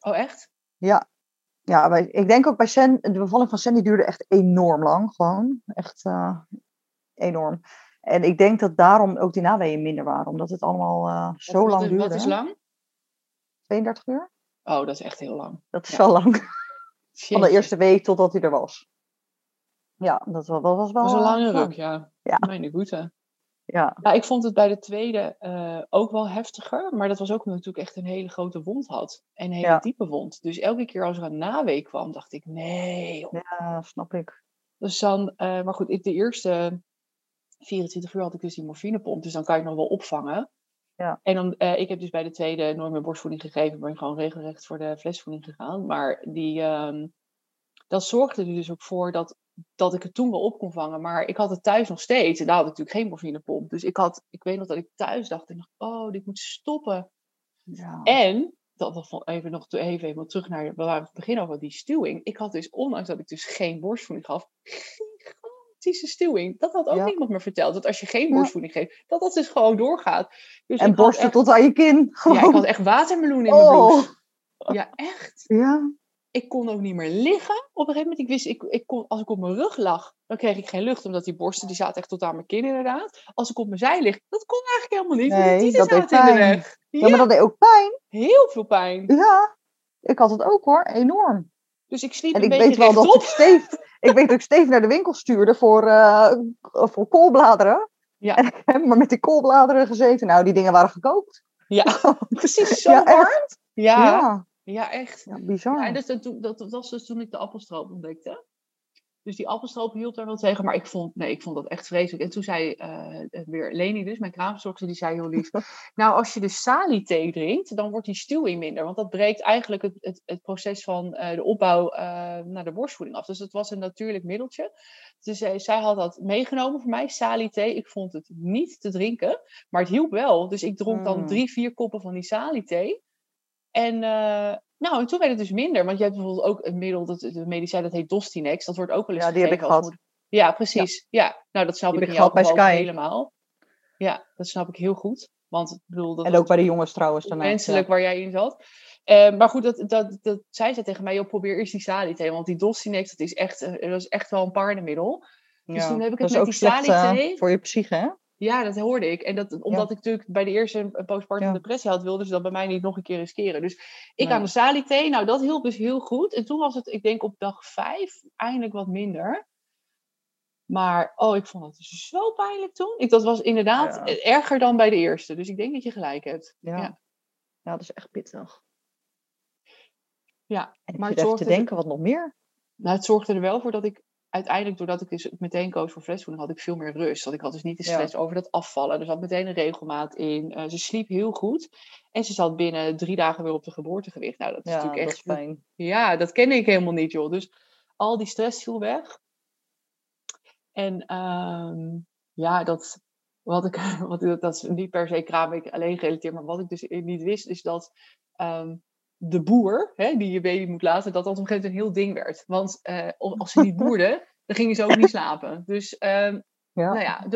Oh, echt? Ja, ik denk ook bij Sen, de bevalling van Sen, die duurde echt enorm lang. Gewoon, echt enorm. En ik denk dat daarom ook die naweeën minder waren. Omdat het allemaal zo lang duurde. Wat is lang? 32 uur. Oh, dat is echt heel lang. Dat is wel lang. Jeetje. Van de eerste week totdat hij er was. Ja, dat was wel... Dat was een lange ruk, ja. Mijn goede. Ja. Nou, ik vond het bij de tweede ook wel heftiger. Maar dat was ook natuurlijk echt een hele grote wond had. En een hele diepe wond. Dus elke keer als er een nawee kwam, dacht ik, nee. Joh. Ja, snap ik. Dus dan, maar goed, de eerste 24 uur had ik dus die morfinepomp. Dus dan kan je het nog wel opvangen. Ja. En dan, ik heb dus bij de tweede nooit meer borstvoeding gegeven. Ben ik gewoon regelrecht voor de flesvoeding gegaan. Maar dat zorgde er dus ook voor dat ik het toen wel op kon vangen. Maar ik had het thuis nog steeds. En daar had ik natuurlijk geen morfinepomp. Dus ik weet nog dat ik thuis dacht. En dacht, oh, dit moet stoppen. Ja. En, even helemaal terug naar... We waren het begin over die stuwing. Ik had dus, ondanks dat ik dus geen borstvoeding gaf... gigantische stuwing. Dat had ook niemand me verteld. Dat als je geen borstvoeding geeft, dat dat dus gewoon doorgaat. Dus en borsten echt, tot aan je kin. Gewoon. Ja, ik had echt watermeloen in mijn broek. Ja, echt. Ja. Ik kon ook niet meer liggen op een gegeven moment. Ik wist, als ik op mijn rug lag, dan kreeg ik geen lucht. Omdat die borsten, die zaten echt tot aan mijn kin inderdaad. Als ik op mijn zij lig, dat kon eigenlijk helemaal niet. Nee, die zaten in de weg. Ja. Ja, maar dat deed ook pijn. Heel veel pijn. Ja, ik had het ook hoor. Enorm. Dus ik sliep een beetje rechtop. En ik weet wel dat ik Steef naar de winkel stuurde voor koolbladeren. Ja. En ik heb maar met die koolbladeren gezeten. Nou, die dingen waren gekookt. Ja, precies zo warm. Echt. Ja. Ja, echt. Ja, bizar. Ja, en dat was dus toen ik de appelstroop ontdekte. Dus die appelstroop hielp daar wel tegen. Maar ik vond dat echt vreselijk. En toen zei weer Leni dus, mijn kraamverzorgster, die zei heel lief... Nou, als je de sali-thee drinkt, dan wordt die stuwing minder. Want dat breekt eigenlijk het proces van de opbouw naar de borstvoeding af. Dus dat was een natuurlijk middeltje. Dus zij had dat meegenomen voor mij, sali-thee. Ik vond het niet te drinken, maar het hielp wel. Dus ik dronk dan 3-4 koppen van die sali-thee. En, en toen werd het dus minder. Want je hebt bijvoorbeeld ook een middel, de medicijn, dat heet Dostinex. Dat wordt ook wel eens gegeven. Ja, die heb ik gehad. Ja, precies. Ja. Nou, dat snap ik in jouw geval bij Sky. Helemaal. Ja, dat snap ik heel goed. Want, ik bedoel, dat en ook bij de jongens trouwens. Menselijk waar jij in zat. Maar goed, dat zei ze tegen mij, joh, probeer eerst die sali-thee. Want die Dostinex, dat is echt wel een paardenmiddel. Dus toen heb ik het met die sali-thee. Voor je psyche, hè? Ja, dat hoorde ik. En omdat ik natuurlijk bij de eerste een postpartum depressie had, wilden ze dat bij mij niet nog een keer riskeren. Dus ik aan de sali-thee, nou dat hielp dus heel goed. En toen was het, ik denk op dag 5, eindelijk wat minder. Maar oh, ik vond dat zo pijnlijk toen. Dat was inderdaad erger dan bij de eerste. Dus ik denk dat je gelijk hebt. Ja, dat is echt pittig. Ja, en maar het zorgde te denken, wat nog meer? Nou, het zorgde er wel voor dat ik uiteindelijk, doordat ik dus meteen koos voor flesvoeding, had ik veel meer rust. Want ik had dus niet de stress over dat afvallen. Er zat meteen een regelmaat in. Ze sliep heel goed. En ze zat binnen 3 dagen weer op de geboortegewicht. Nou, dat is natuurlijk echt fijn. Ja, dat ken ik helemaal niet, joh. Dus al die stress viel weg. En dat is niet per se kraamweek alleen gerelateerd. Maar wat ik dus niet wist, is dat de boer, die je baby moet laten, dat op een gegeven moment een heel ding werd. Want als ze niet boerden, dan gingen ze ook niet slapen. Dus er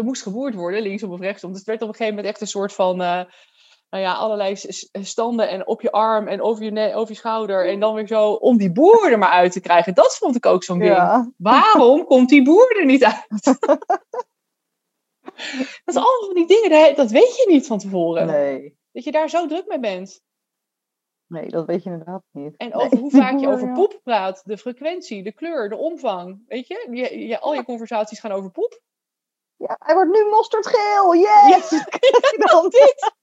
moest geboerd worden, linksom of rechtsom. Dus het werd op een gegeven moment echt een soort van allerlei standen en op je arm en over je schouder. En dan weer zo om die boer er maar uit te krijgen. Dat vond ik ook zo'n ding. Ja. Waarom komt die boer er niet uit? Dat is allemaal van die dingen, dat weet je niet van tevoren. Nee. Dat je daar zo druk mee bent. Nee, dat weet je inderdaad niet. En over hoe vaak je over poep praat. De frequentie, de kleur, de omvang. Weet je? Al je conversaties gaan over poep. Ja, hij wordt nu mosterdgeel. Yes! Dan dit!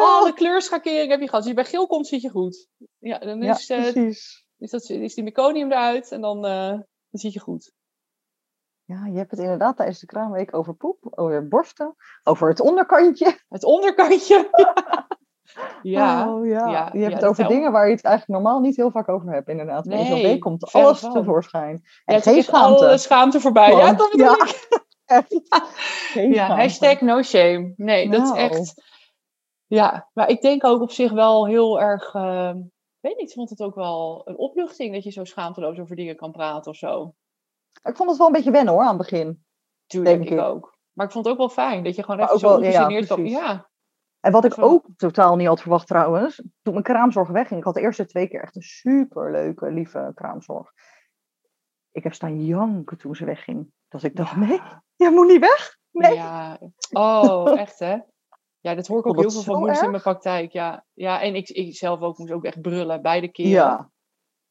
Alle kleurschakering heb je gehad. Als je bij geel komt, zit je goed. Ja, dan is die meconium eruit en dan zit je goed. Ja, je hebt het inderdaad tijdens de kraamweek over poep, over borsten, over het onderkantje. Het onderkantje, je hebt het over dingen waar je het eigenlijk normaal niet heel vaak over hebt, inderdaad. Nee, in zo'n week komt alles tevoorschijn. En geen schaamte. Alle schaamte voorbij. Want, ja, dat bedoel ik. Hashtag no shame. Nee, dat is echt... Ja, maar ik denk ook op zich wel heel erg... weet niet, ik vond het ook wel een opluchting dat je zo schaamteloos over dingen kan praten of zo. Ik vond het wel een beetje wennen hoor, aan het begin. Tuurlijk, denk ik ook. Maar ik vond het ook wel fijn dat je gewoon echt zo ongegeneerd op... Ja. En wat ik ook totaal niet had verwacht trouwens, toen mijn kraamzorg wegging, ik had de eerste 2 keer echt een superleuke, lieve kraamzorg. Ik heb staan janken toen ze wegging. Dus ik dacht, nee, jij moet niet weg. Nee. Ja. Oh, echt hè? Ja, dat hoor ik ook heel veel van moeders in mijn praktijk. Ja, en ik zelf ook moest ook echt brullen, beide keren. Ja.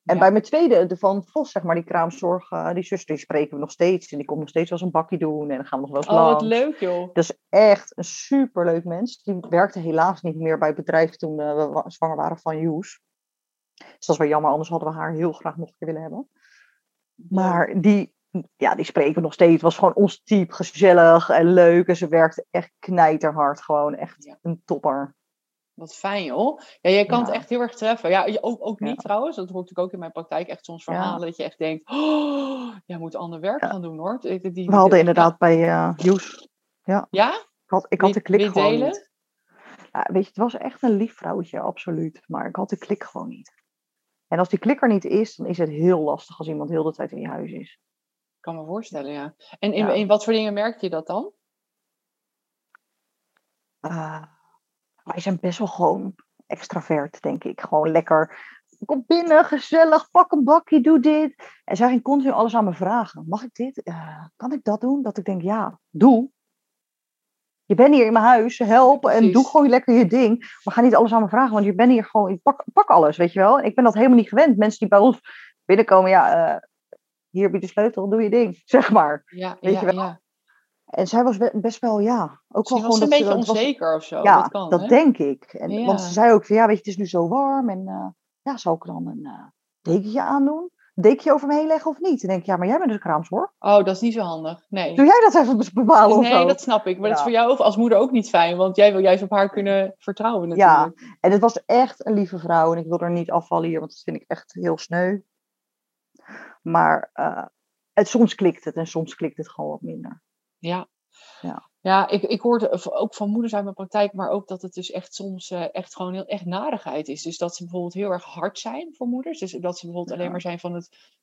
En bij mijn tweede, de van Vos, zeg maar, die kraamzorg, die zuster, die spreken we nog steeds. En die komt nog steeds wel eens een bakje doen. En dan gaan we nog wel eens langs. Wat leuk, joh. Dat is echt een superleuk mens. Die werkte helaas niet meer bij het bedrijf toen we zwanger waren van Joes. Dus dat is wel jammer, anders hadden we haar heel graag nog een keer willen hebben. Maar die spreken we nog steeds. Het was gewoon ons type, gezellig en leuk. En ze werkte echt knijterhard. Gewoon echt een topper. Wat fijn, joh. Ja, jij kan het echt heel erg treffen. Ja, ook niet trouwens. Dat hoort natuurlijk ook in mijn praktijk echt soms verhalen. Ja. Dat je echt denkt, jij moet ander werk gaan doen, hoor. We hadden inderdaad bij Joes. Ja? Ja? Ik had de klik gewoon niet. Ja, weet je, het was echt een lief vrouwtje, absoluut. Maar ik had de klik gewoon niet. En als die klik er niet is, dan is het heel lastig als iemand heel de tijd in je huis is. Ik kan me voorstellen, ja. En in wat voor dingen merkte je dat dan? Wij zijn best wel gewoon extravert, denk ik. Gewoon lekker, kom binnen, gezellig, pak een bakje, doe dit. En zij ging continu alles aan me vragen. Mag ik dit? Kan ik dat doen? Dat ik denk, ja, doe. Je bent hier in mijn huis, help en doe gewoon lekker je ding. Maar ga niet alles aan me vragen, want je bent hier gewoon, pak alles, weet je wel. En ik ben dat helemaal niet gewend. Mensen die bij ons binnenkomen, hier heb je de sleutel, doe je ding, zeg maar. Ja, weet je wel. Ja. En zij was best wel, ook wel gewoon... Ze was een beetje onzeker of zo. Ja, dat kan, dat denk ik. En, want ze zei ook van, weet je, het is nu zo warm. En zou ik dan een dekentje aandoen? Een dekentje over me heen leggen of niet? En denk ik, maar jij bent dus kraamzorg. Oh, dat is niet zo handig. Nee. Doe jij dat even bepalen of zo? Nee, dat snap ik. Maar dat is voor jou als moeder ook niet fijn. Want jij wil juist op haar kunnen vertrouwen natuurlijk. Ja, en het was echt een lieve vrouw. En ik wil er niet afvallen hier, want dat vind ik echt heel sneu. Maar soms klikt het. En soms klikt het gewoon wat minder. Ja, ik hoorde ook van moeders uit mijn praktijk, maar ook dat het dus echt soms echt gewoon heel echt narigheid is. Dus dat ze bijvoorbeeld heel erg hard zijn voor moeders. Dus dat ze bijvoorbeeld alleen maar zijn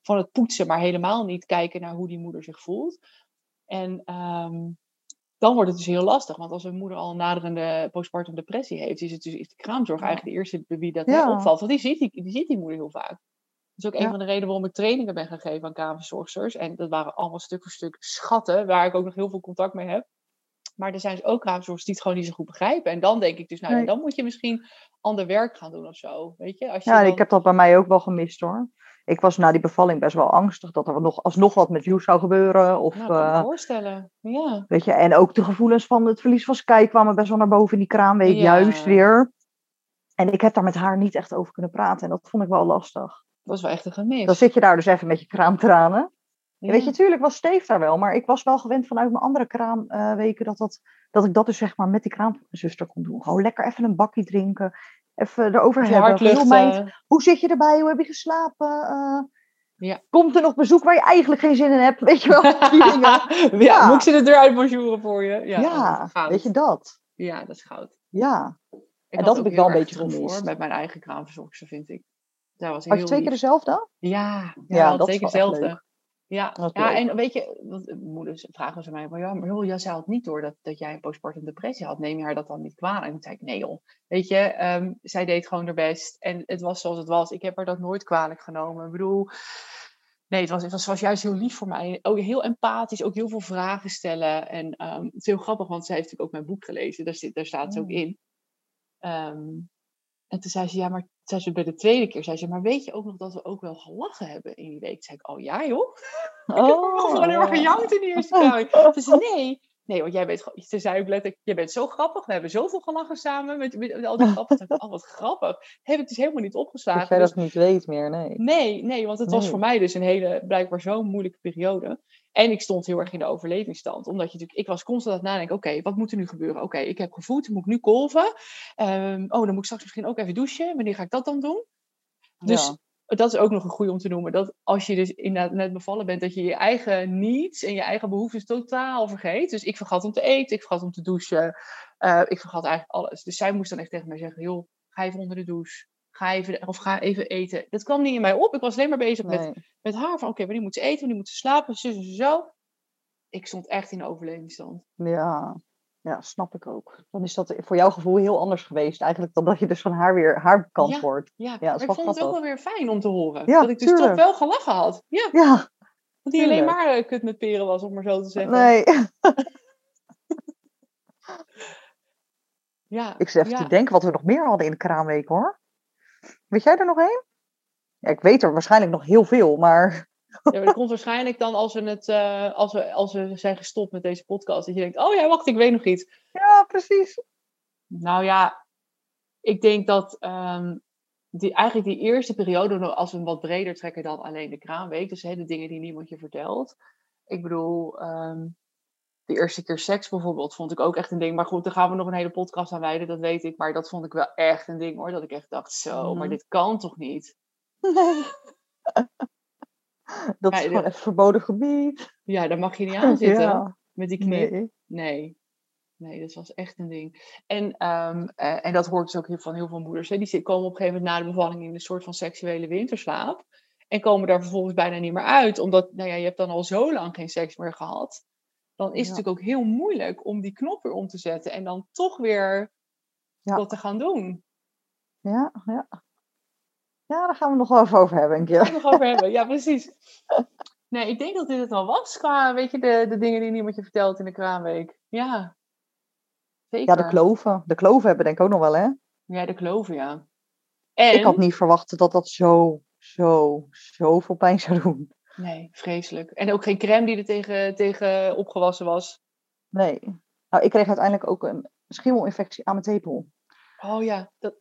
van het poetsen, maar helemaal niet kijken naar hoe die moeder zich voelt. En dan wordt het dus heel lastig, want als een moeder al een naderende postpartum depressie heeft, is het dus de kraamzorg eigenlijk de eerste bij wie dat opvalt. Want die ziet die moeder heel vaak. Dat is ook een van de redenen waarom ik trainingen ben gegeven aan kraamverzorgsters. En dat waren allemaal stuk voor stuk schatten, waar ik ook nog heel veel contact mee heb. Maar er zijn dus ook kraamverzorgsters die het gewoon niet zo goed begrijpen. En dan denk ik dus, dan moet je misschien ander werk gaan doen of zo. Weet je? Als je ik heb dat bij mij ook wel gemist hoor. Ik was na die bevalling best wel angstig dat er alsnog wat met jou zou gebeuren. Of, nou, dat kan ik me voorstellen, ja. Weet je, en ook de gevoelens van het verlies van Sky kwamen best wel naar boven in die kraamweek, juist weer. En ik heb daar met haar niet echt over kunnen praten. En dat vond ik wel lastig. Dat was wel echt een gemis. Dan zit je daar dus even met je kraamtranen. Ja. Weet je, natuurlijk was Steef daar wel. Maar ik was wel gewend vanuit mijn andere kraamweken dat ik dat dus zeg maar met die kraamzuster kon doen. Gewoon lekker even een bakje drinken. Even erover hebben. Hoe zit je erbij? Hoe heb je geslapen? Ja. Komt er nog bezoek waar je eigenlijk geen zin in hebt? Weet je wel? Ja, moet ik ze de deur uit bonjouren voor je? Ja, ja, weet je dat? Ja, dat is goud. Ja. En dat heb ik wel een beetje gemist. Met mijn eigen kraamverzorgster, vind ik. Daar was je twee keer dezelfde? Ja, dat twee keer dezelfde. Ja, en weet je, moeders vragen ze mij, maar joh, jij zei het niet door dat jij een postpartum depressie had. Neem je haar dat dan niet kwalijk? En toen zei ik, nee joh, weet je, zij deed gewoon haar best. En het was zoals het was. Ik heb haar dat nooit kwalijk genomen. Ik bedoel, nee, het was juist heel lief voor mij. Ook heel empathisch, ook heel veel vragen stellen. En het is heel grappig, want zij heeft natuurlijk ook mijn boek gelezen. Daar staat ze ook in. En toen zei ze, ja, maar zei ze bij de tweede keer, zei ze, maar weet je ook nog dat we ook wel gelachen hebben in die week? Toen zei ik, oh ja joh, ik heb gewoon alleen maar gejankt in die eerste keer. Toen zei ze, nee, want jij bent, ze zei ook letterlijk, jij bent zo grappig, we hebben zoveel gelachen samen met al die grappen. Toen dacht ik, oh wat grappig, heb ik dus helemaal niet opgeslagen. Dat jij dat niet weet meer, nee. Nee, want het was voor mij dus een hele, blijkbaar zo'n moeilijke periode. En ik stond heel erg in de overlevingsstand. Omdat je natuurlijk, ik was constant aan het nadenken. Oké, wat moet er nu gebeuren? Oké, ik heb gevoed. Moet ik nu kolven? Dan moet ik straks misschien ook even douchen. Wanneer ga ik dat dan doen? Dus dat is ook nog een goeie om te noemen. Dat als je dus inderdaad net bevallen bent. Dat je je eigen needs en je eigen behoeftes totaal vergeet. Dus ik vergat om te eten. Ik vergat om te douchen. Ik vergat eigenlijk alles. Dus zij moest dan echt tegen mij zeggen. Joh, ga even onder de douche. Ga even eten. Dat kwam niet in mij op. Ik was alleen maar bezig met haar. Van oké, wanneer moet ze eten? Wanneer moet ze slapen? Zo. Ik stond echt in de overlevingsstand. Ja, snap ik ook. Dan is dat voor jouw gevoel heel anders geweest. Eigenlijk dan dat je dus van haar weer haar kant wordt. Ja, maar ik vond het ook wel weer fijn om te horen. Ja, dat ik dus toch wel gelachen had. Ja, dat niet alleen maar kut met peren was, om maar zo te zeggen. Nee. Ik zit even te denken wat we nog meer hadden in de kraamweek hoor. Weet jij er nog één? Ja, ik weet er waarschijnlijk nog heel veel, maar... Ja, maar dat komt waarschijnlijk dan als we zijn gestopt met deze podcast. Dat je denkt, oh ja, wacht, ik weet nog iets. Ja, precies. Nou ja, ik denk dat die eerste periode, als we hem wat breder trekken dan alleen de kraamweek. Dus de dingen die niemand je vertelt. Ik bedoel... De eerste keer seks bijvoorbeeld vond ik ook echt een ding. Maar goed, daar gaan we nog een hele podcast aan wijden, dat weet ik. Maar dat vond ik wel echt een ding hoor. Dat ik echt dacht, maar dit kan toch niet? Nee. Dat is gewoon echt verboden gebied. Ja, daar mag je niet aan zitten. Ja. Met die knip. Nee, dat was echt een ding. En dat hoort dus ook van heel veel moeders. Hè. Die komen op een gegeven moment na de bevalling in een soort van seksuele winterslaap. En komen daar vervolgens bijna niet meer uit. Omdat, nou ja, je hebt dan al zo lang geen seks meer gehad. Dan is het natuurlijk ook heel moeilijk om die knop weer om te zetten. En dan toch weer wat te gaan doen. Ja, daar gaan we nog wel even over hebben een keer. Ja, precies. Nee, ik denk dat dit het al was. Qua, weet je, de dingen die niemand je vertelt in de kraamweek. Ja, zeker. Ja, de kloven. De kloven hebben denk ik ook nog wel, hè? Ja, de kloven, ja. En... Ik had niet verwacht dat zoveel pijn zou doen. Nee, vreselijk. En ook geen crème die er tegen opgewassen was. Nee. Nou, ik kreeg uiteindelijk ook een schimmelinfectie aan mijn tepel. Oh ja, dat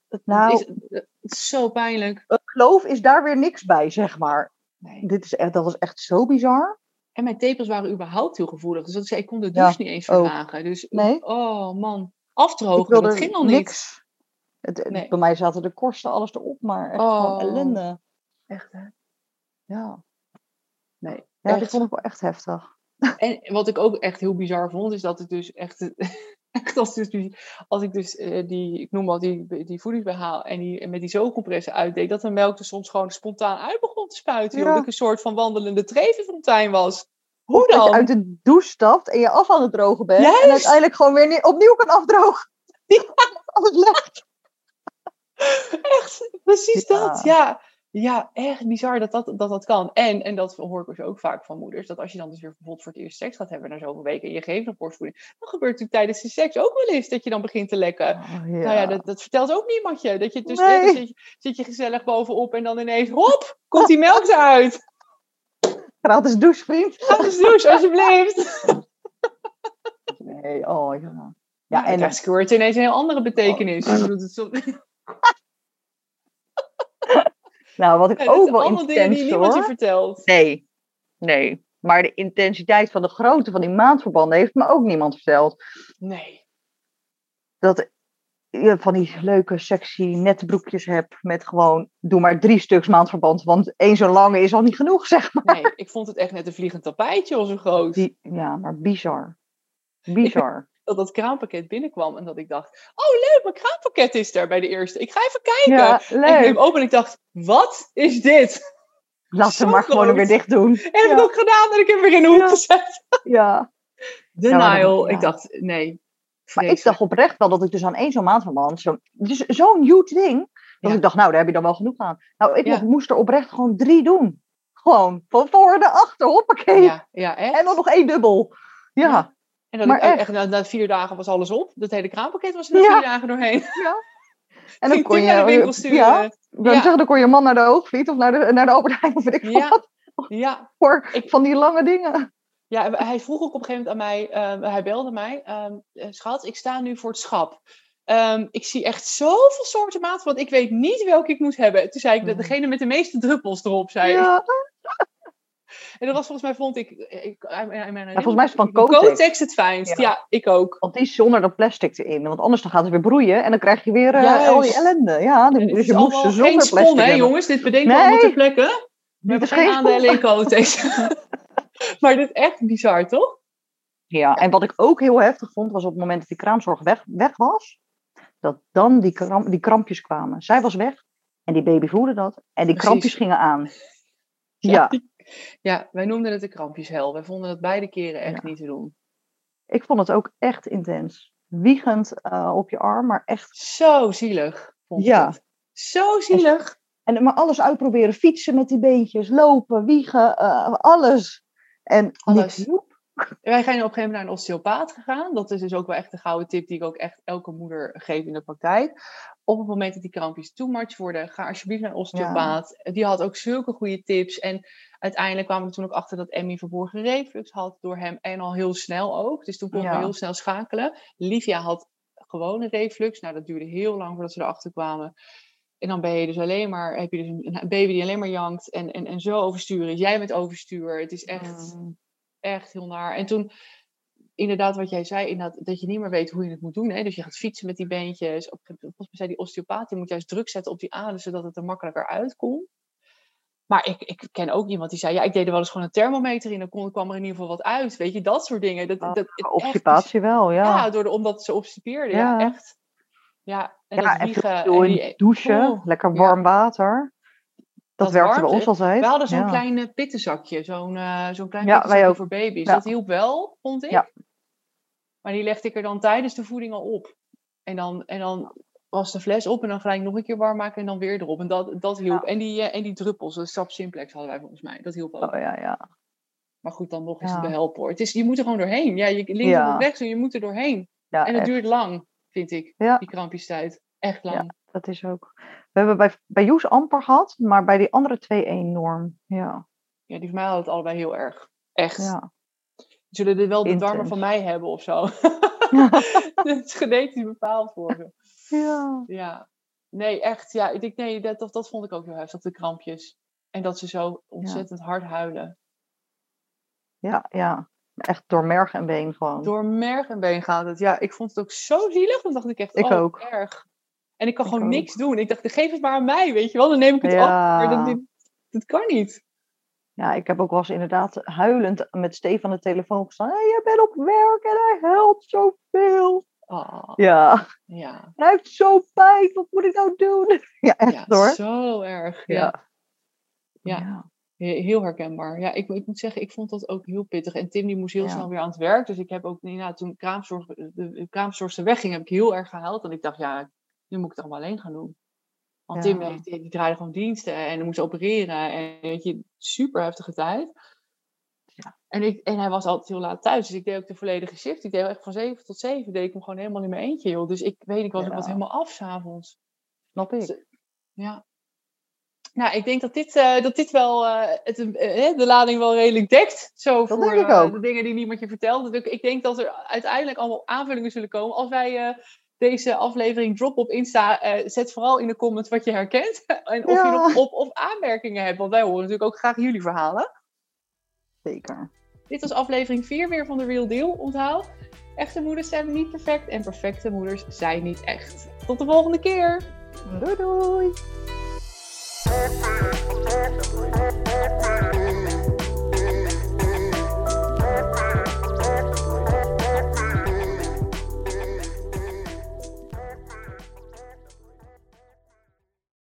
is zo pijnlijk. Een kloof is daar weer niks bij, zeg maar. Nee. Dat was echt zo bizar. En mijn tepels waren überhaupt heel gevoelig. Dus ik kon de douche niet eens verlagen. Dus, oh man, afdrogen, dat ging al niks. Nee. Bij mij zaten de korsten, alles erop, maar echt gewoon ellende. Echt, hè? Ja. Nee, ja, dat vond ik wel echt heftig. En wat ik ook echt heel bizar vond, is dat ik dus echt als ik die voedingsbehaal en met die zoogcompressen uitdeed, dat de melk er soms gewoon spontaan uit begon te spuiten. Ja. Omdat ik een soort van wandelende trevenfontein was. Hoe dan? Dat je uit de douche stapt en je af aan het drogen bent. Juist. En uiteindelijk gewoon weer opnieuw kan afdrogen. Ja. Alles lekt. Echt, precies dat, ja. Ja, echt bizar dat kan. En dat hoor ik dus ook vaak van moeders. Dat als je dan dus weer bijvoorbeeld voor het eerst seks gaat hebben na zoveel weken. En je geeft een borstvoeding. Dan gebeurt het natuurlijk tijdens de seks ook wel eens dat je dan begint te lekken. Oh, ja. Nou ja, dat vertelt ook niemand je. Dat je dus, nee. Dan zit je gezellig bovenop en dan ineens, hop, komt die melk eruit. Gratis douche, vriend. Gratis douche, alsjeblieft. Nee, oh ja. Ja, en dan squirt ineens een heel andere betekenis. Oh. Nou, wat ik ja, ook wel allemaal intens dingen die niemand je vertelt. Nee. Maar de intensiteit van de grootte van die maandverbanden heeft me ook niemand verteld. Nee. Dat je van die leuke, sexy, nette broekjes hebt met gewoon, doe maar 3 stuks maandverband, want 1 zo'n lange is al niet genoeg, zeg maar. Nee, ik vond het echt net een vliegend tapijtje al zo groot. Ja, maar bizar. Bizar. Dat kraampakket binnenkwam en dat ik dacht, oh leuk, mijn kraampakket is daar bij de eerste. Ik ga even kijken. Ja, leuk. En ik neem open en ik dacht, wat is dit? Laat ze maar gewoon weer dicht doen. En dat heb ik ook gedaan en ik heb weer in de hoek gezet. Ja. Denial. Ja. Ik dacht, nee. Maar ik dacht oprecht wel dat ik dus aan 1 zo'n maandverband, dus zo'n huge ding, dat ik dacht, nou daar heb je dan wel genoeg aan. Nou, ik moest er oprecht gewoon 3 doen. Gewoon, van voor de achter, hoppakee. Ja, echt? En dan nog 1 dubbel. Ja. En dat ik echt na 4 dagen was alles op. Dat hele kraampakket was er na 4 dagen doorheen. Ja. En dan kon je naar de winkel sturen. Dan kon je man naar de Hoogvliet of naar de Albert Heijn of weet ik wat. Ja. Voor van die lange dingen. Ja, hij vroeg ook op een gegeven moment aan mij. Hij belde mij. Schat, ik sta nu voor het schap. Ik zie echt zoveel soorten maat, want ik weet niet welke ik moet hebben. Toen zei ik dat degene met de meeste druppels erop zei. Ja. En dat was volgens mij, volgens mij is het van Kotex. Kotex het fijnst, ja, ik ook. Want die is zonder dat plastic erin. Want anders dan gaat het weer broeien en dan krijg je weer al die ellende. Ja, dus je moest zonder geen spon, plastic hè hebben. Jongens, dit bedenken we moeten plekken. We hebben geen aandelen in Kotex. Maar dit is echt bizar, toch? Ja, en wat ik ook heel heftig vond, was op het moment dat die kraamzorg weg was, dat dan die krampjes kwamen. Zij was weg en die baby voelde dat en die krampjes gingen aan. Ja. Ja, wij noemden het de krampjeshel. Wij vonden dat beide keren echt niet te doen. Ik vond het ook echt intens. Wiegend op je arm, maar echt... Zo zielig, vond ik. Zo zielig. En maar alles uitproberen. Fietsen met die beentjes, lopen, wiegen, alles. En alles. Wij zijn op een gegeven moment naar een osteopaat gegaan. Dat is dus ook wel echt de gouden tip die ik ook echt elke moeder geef in de praktijk. Op het moment dat die krampjes too much worden, ga alsjeblieft naar een osteopaat. Ja. Die had ook zulke goede tips. En uiteindelijk kwamen we toen ook achter dat Emmy verborgen reflux had door hem. En al heel snel ook. Dus toen konden we heel snel schakelen. Livia had gewone reflux. Nou, dat duurde heel lang voordat ze erachter kwamen. En dan ben je dus heb je dus een baby die alleen maar jankt. En zo overstuur is. Jij bent overstuur. Het is echt heel naar. En toen... Inderdaad, wat jij zei, dat je niet meer weet hoe je het moet doen. Hè? Dus je gaat fietsen met die beentjes. Volgens mij zei die osteopaat, die moet juist druk zetten op die adem, zodat het er makkelijker uitkomt. Maar ik ken ook iemand die zei, ik deed er wel eens gewoon een thermometer in. Dan kwam er in ieder geval wat uit. Weet je, dat soort dingen. Obstipatie echt, wel, ja. Ja, omdat ze obstipeerde. Ja, echt. Ja, en dat wiegen. En die douchen, lekker warm water. Dat werkte bij ons altijd. We hadden zo'n klein pittenzakje. Zo'n klein pittenzakje voor baby's. Ja. Dat hielp wel, vond ik. Ja. Maar die legde ik er dan tijdens de voeding al op. En dan was de fles op en dan gelijk nog een keer warm maken en dan weer erop. En dat hielp. Ja. En die druppels, de Sap Simplex hadden wij volgens mij. Dat hielp ook. Oh, ja. Maar goed, dan nog is het behelpen hoor. Je moet er gewoon doorheen. Ja, je links en rechts en je moet er doorheen. Ja, en het duurt lang, vind ik. Ja. Die krampjestijd. Echt lang. Ja, dat is ook. We hebben bij Joes amper gehad, maar bij die andere 2 enorm. Ja. Ja, die van mij hadden het allebei heel erg. Echt. Ja. Zullen dit wel de darmen van mij hebben of zo? Het is genetisch bepaald voor ze. Ja. Nee, echt. Ja, ik denk, dat vond ik ook heel heftig, de krampjes. En dat ze zo ontzettend hard huilen. Ja. Echt door merg en been gewoon. Door merg en been gaat het. Ja, ik vond het ook zo zielig. Dan dacht ik echt, ook erg. En ik kan gewoon niks doen. Ik dacht, geef het maar aan mij, weet je wel. Dan neem ik het af. Maar dat kan niet. Ja, ik heb ook wel eens inderdaad huilend met Steef aan de telefoon gestaan. Hey, jij bent op werk en hij helpt zoveel. Oh, ja. Hij heeft zo pijn. Wat moet ik nou doen? Ja, echt hoor. Zo erg. Ja. Heel herkenbaar. Ja, ik moet zeggen, ik vond dat ook heel pittig. En Tim die moest heel snel weer aan het werk. Dus ik heb ook, toen de kraamzorgster wegging, heb ik heel erg gehuild. En ik dacht, nu moet ik het allemaal alleen gaan doen. Want Tim heeft, die draaide gewoon diensten en hij moest opereren. En weet je, super heftige tijd. Ja. En hij was altijd heel laat thuis. Dus ik deed ook de volledige shift. Ik deed echt van 7 tot 7. Deed ik hem gewoon helemaal in mijn eentje, joh. Dus ik weet niet wat, ik was helemaal af 's avonds. Snap ik. Ja. Nou, ik denk dat dit wel de lading wel redelijk dekt. Zo dat voor de dingen die niemand je vertelt. Ik denk dat er uiteindelijk allemaal aanvullingen zullen komen. Als wij deze aflevering drop op Insta, zet vooral in de comments wat je herkent. En of je nog op aanmerkingen hebt. Want wij horen natuurlijk ook graag jullie verhalen. Zeker. Dit was aflevering 4 weer van The Real Deal. Onthoud, echte moeders zijn niet perfect. En perfecte moeders zijn niet echt. Tot de volgende keer. Doei doei.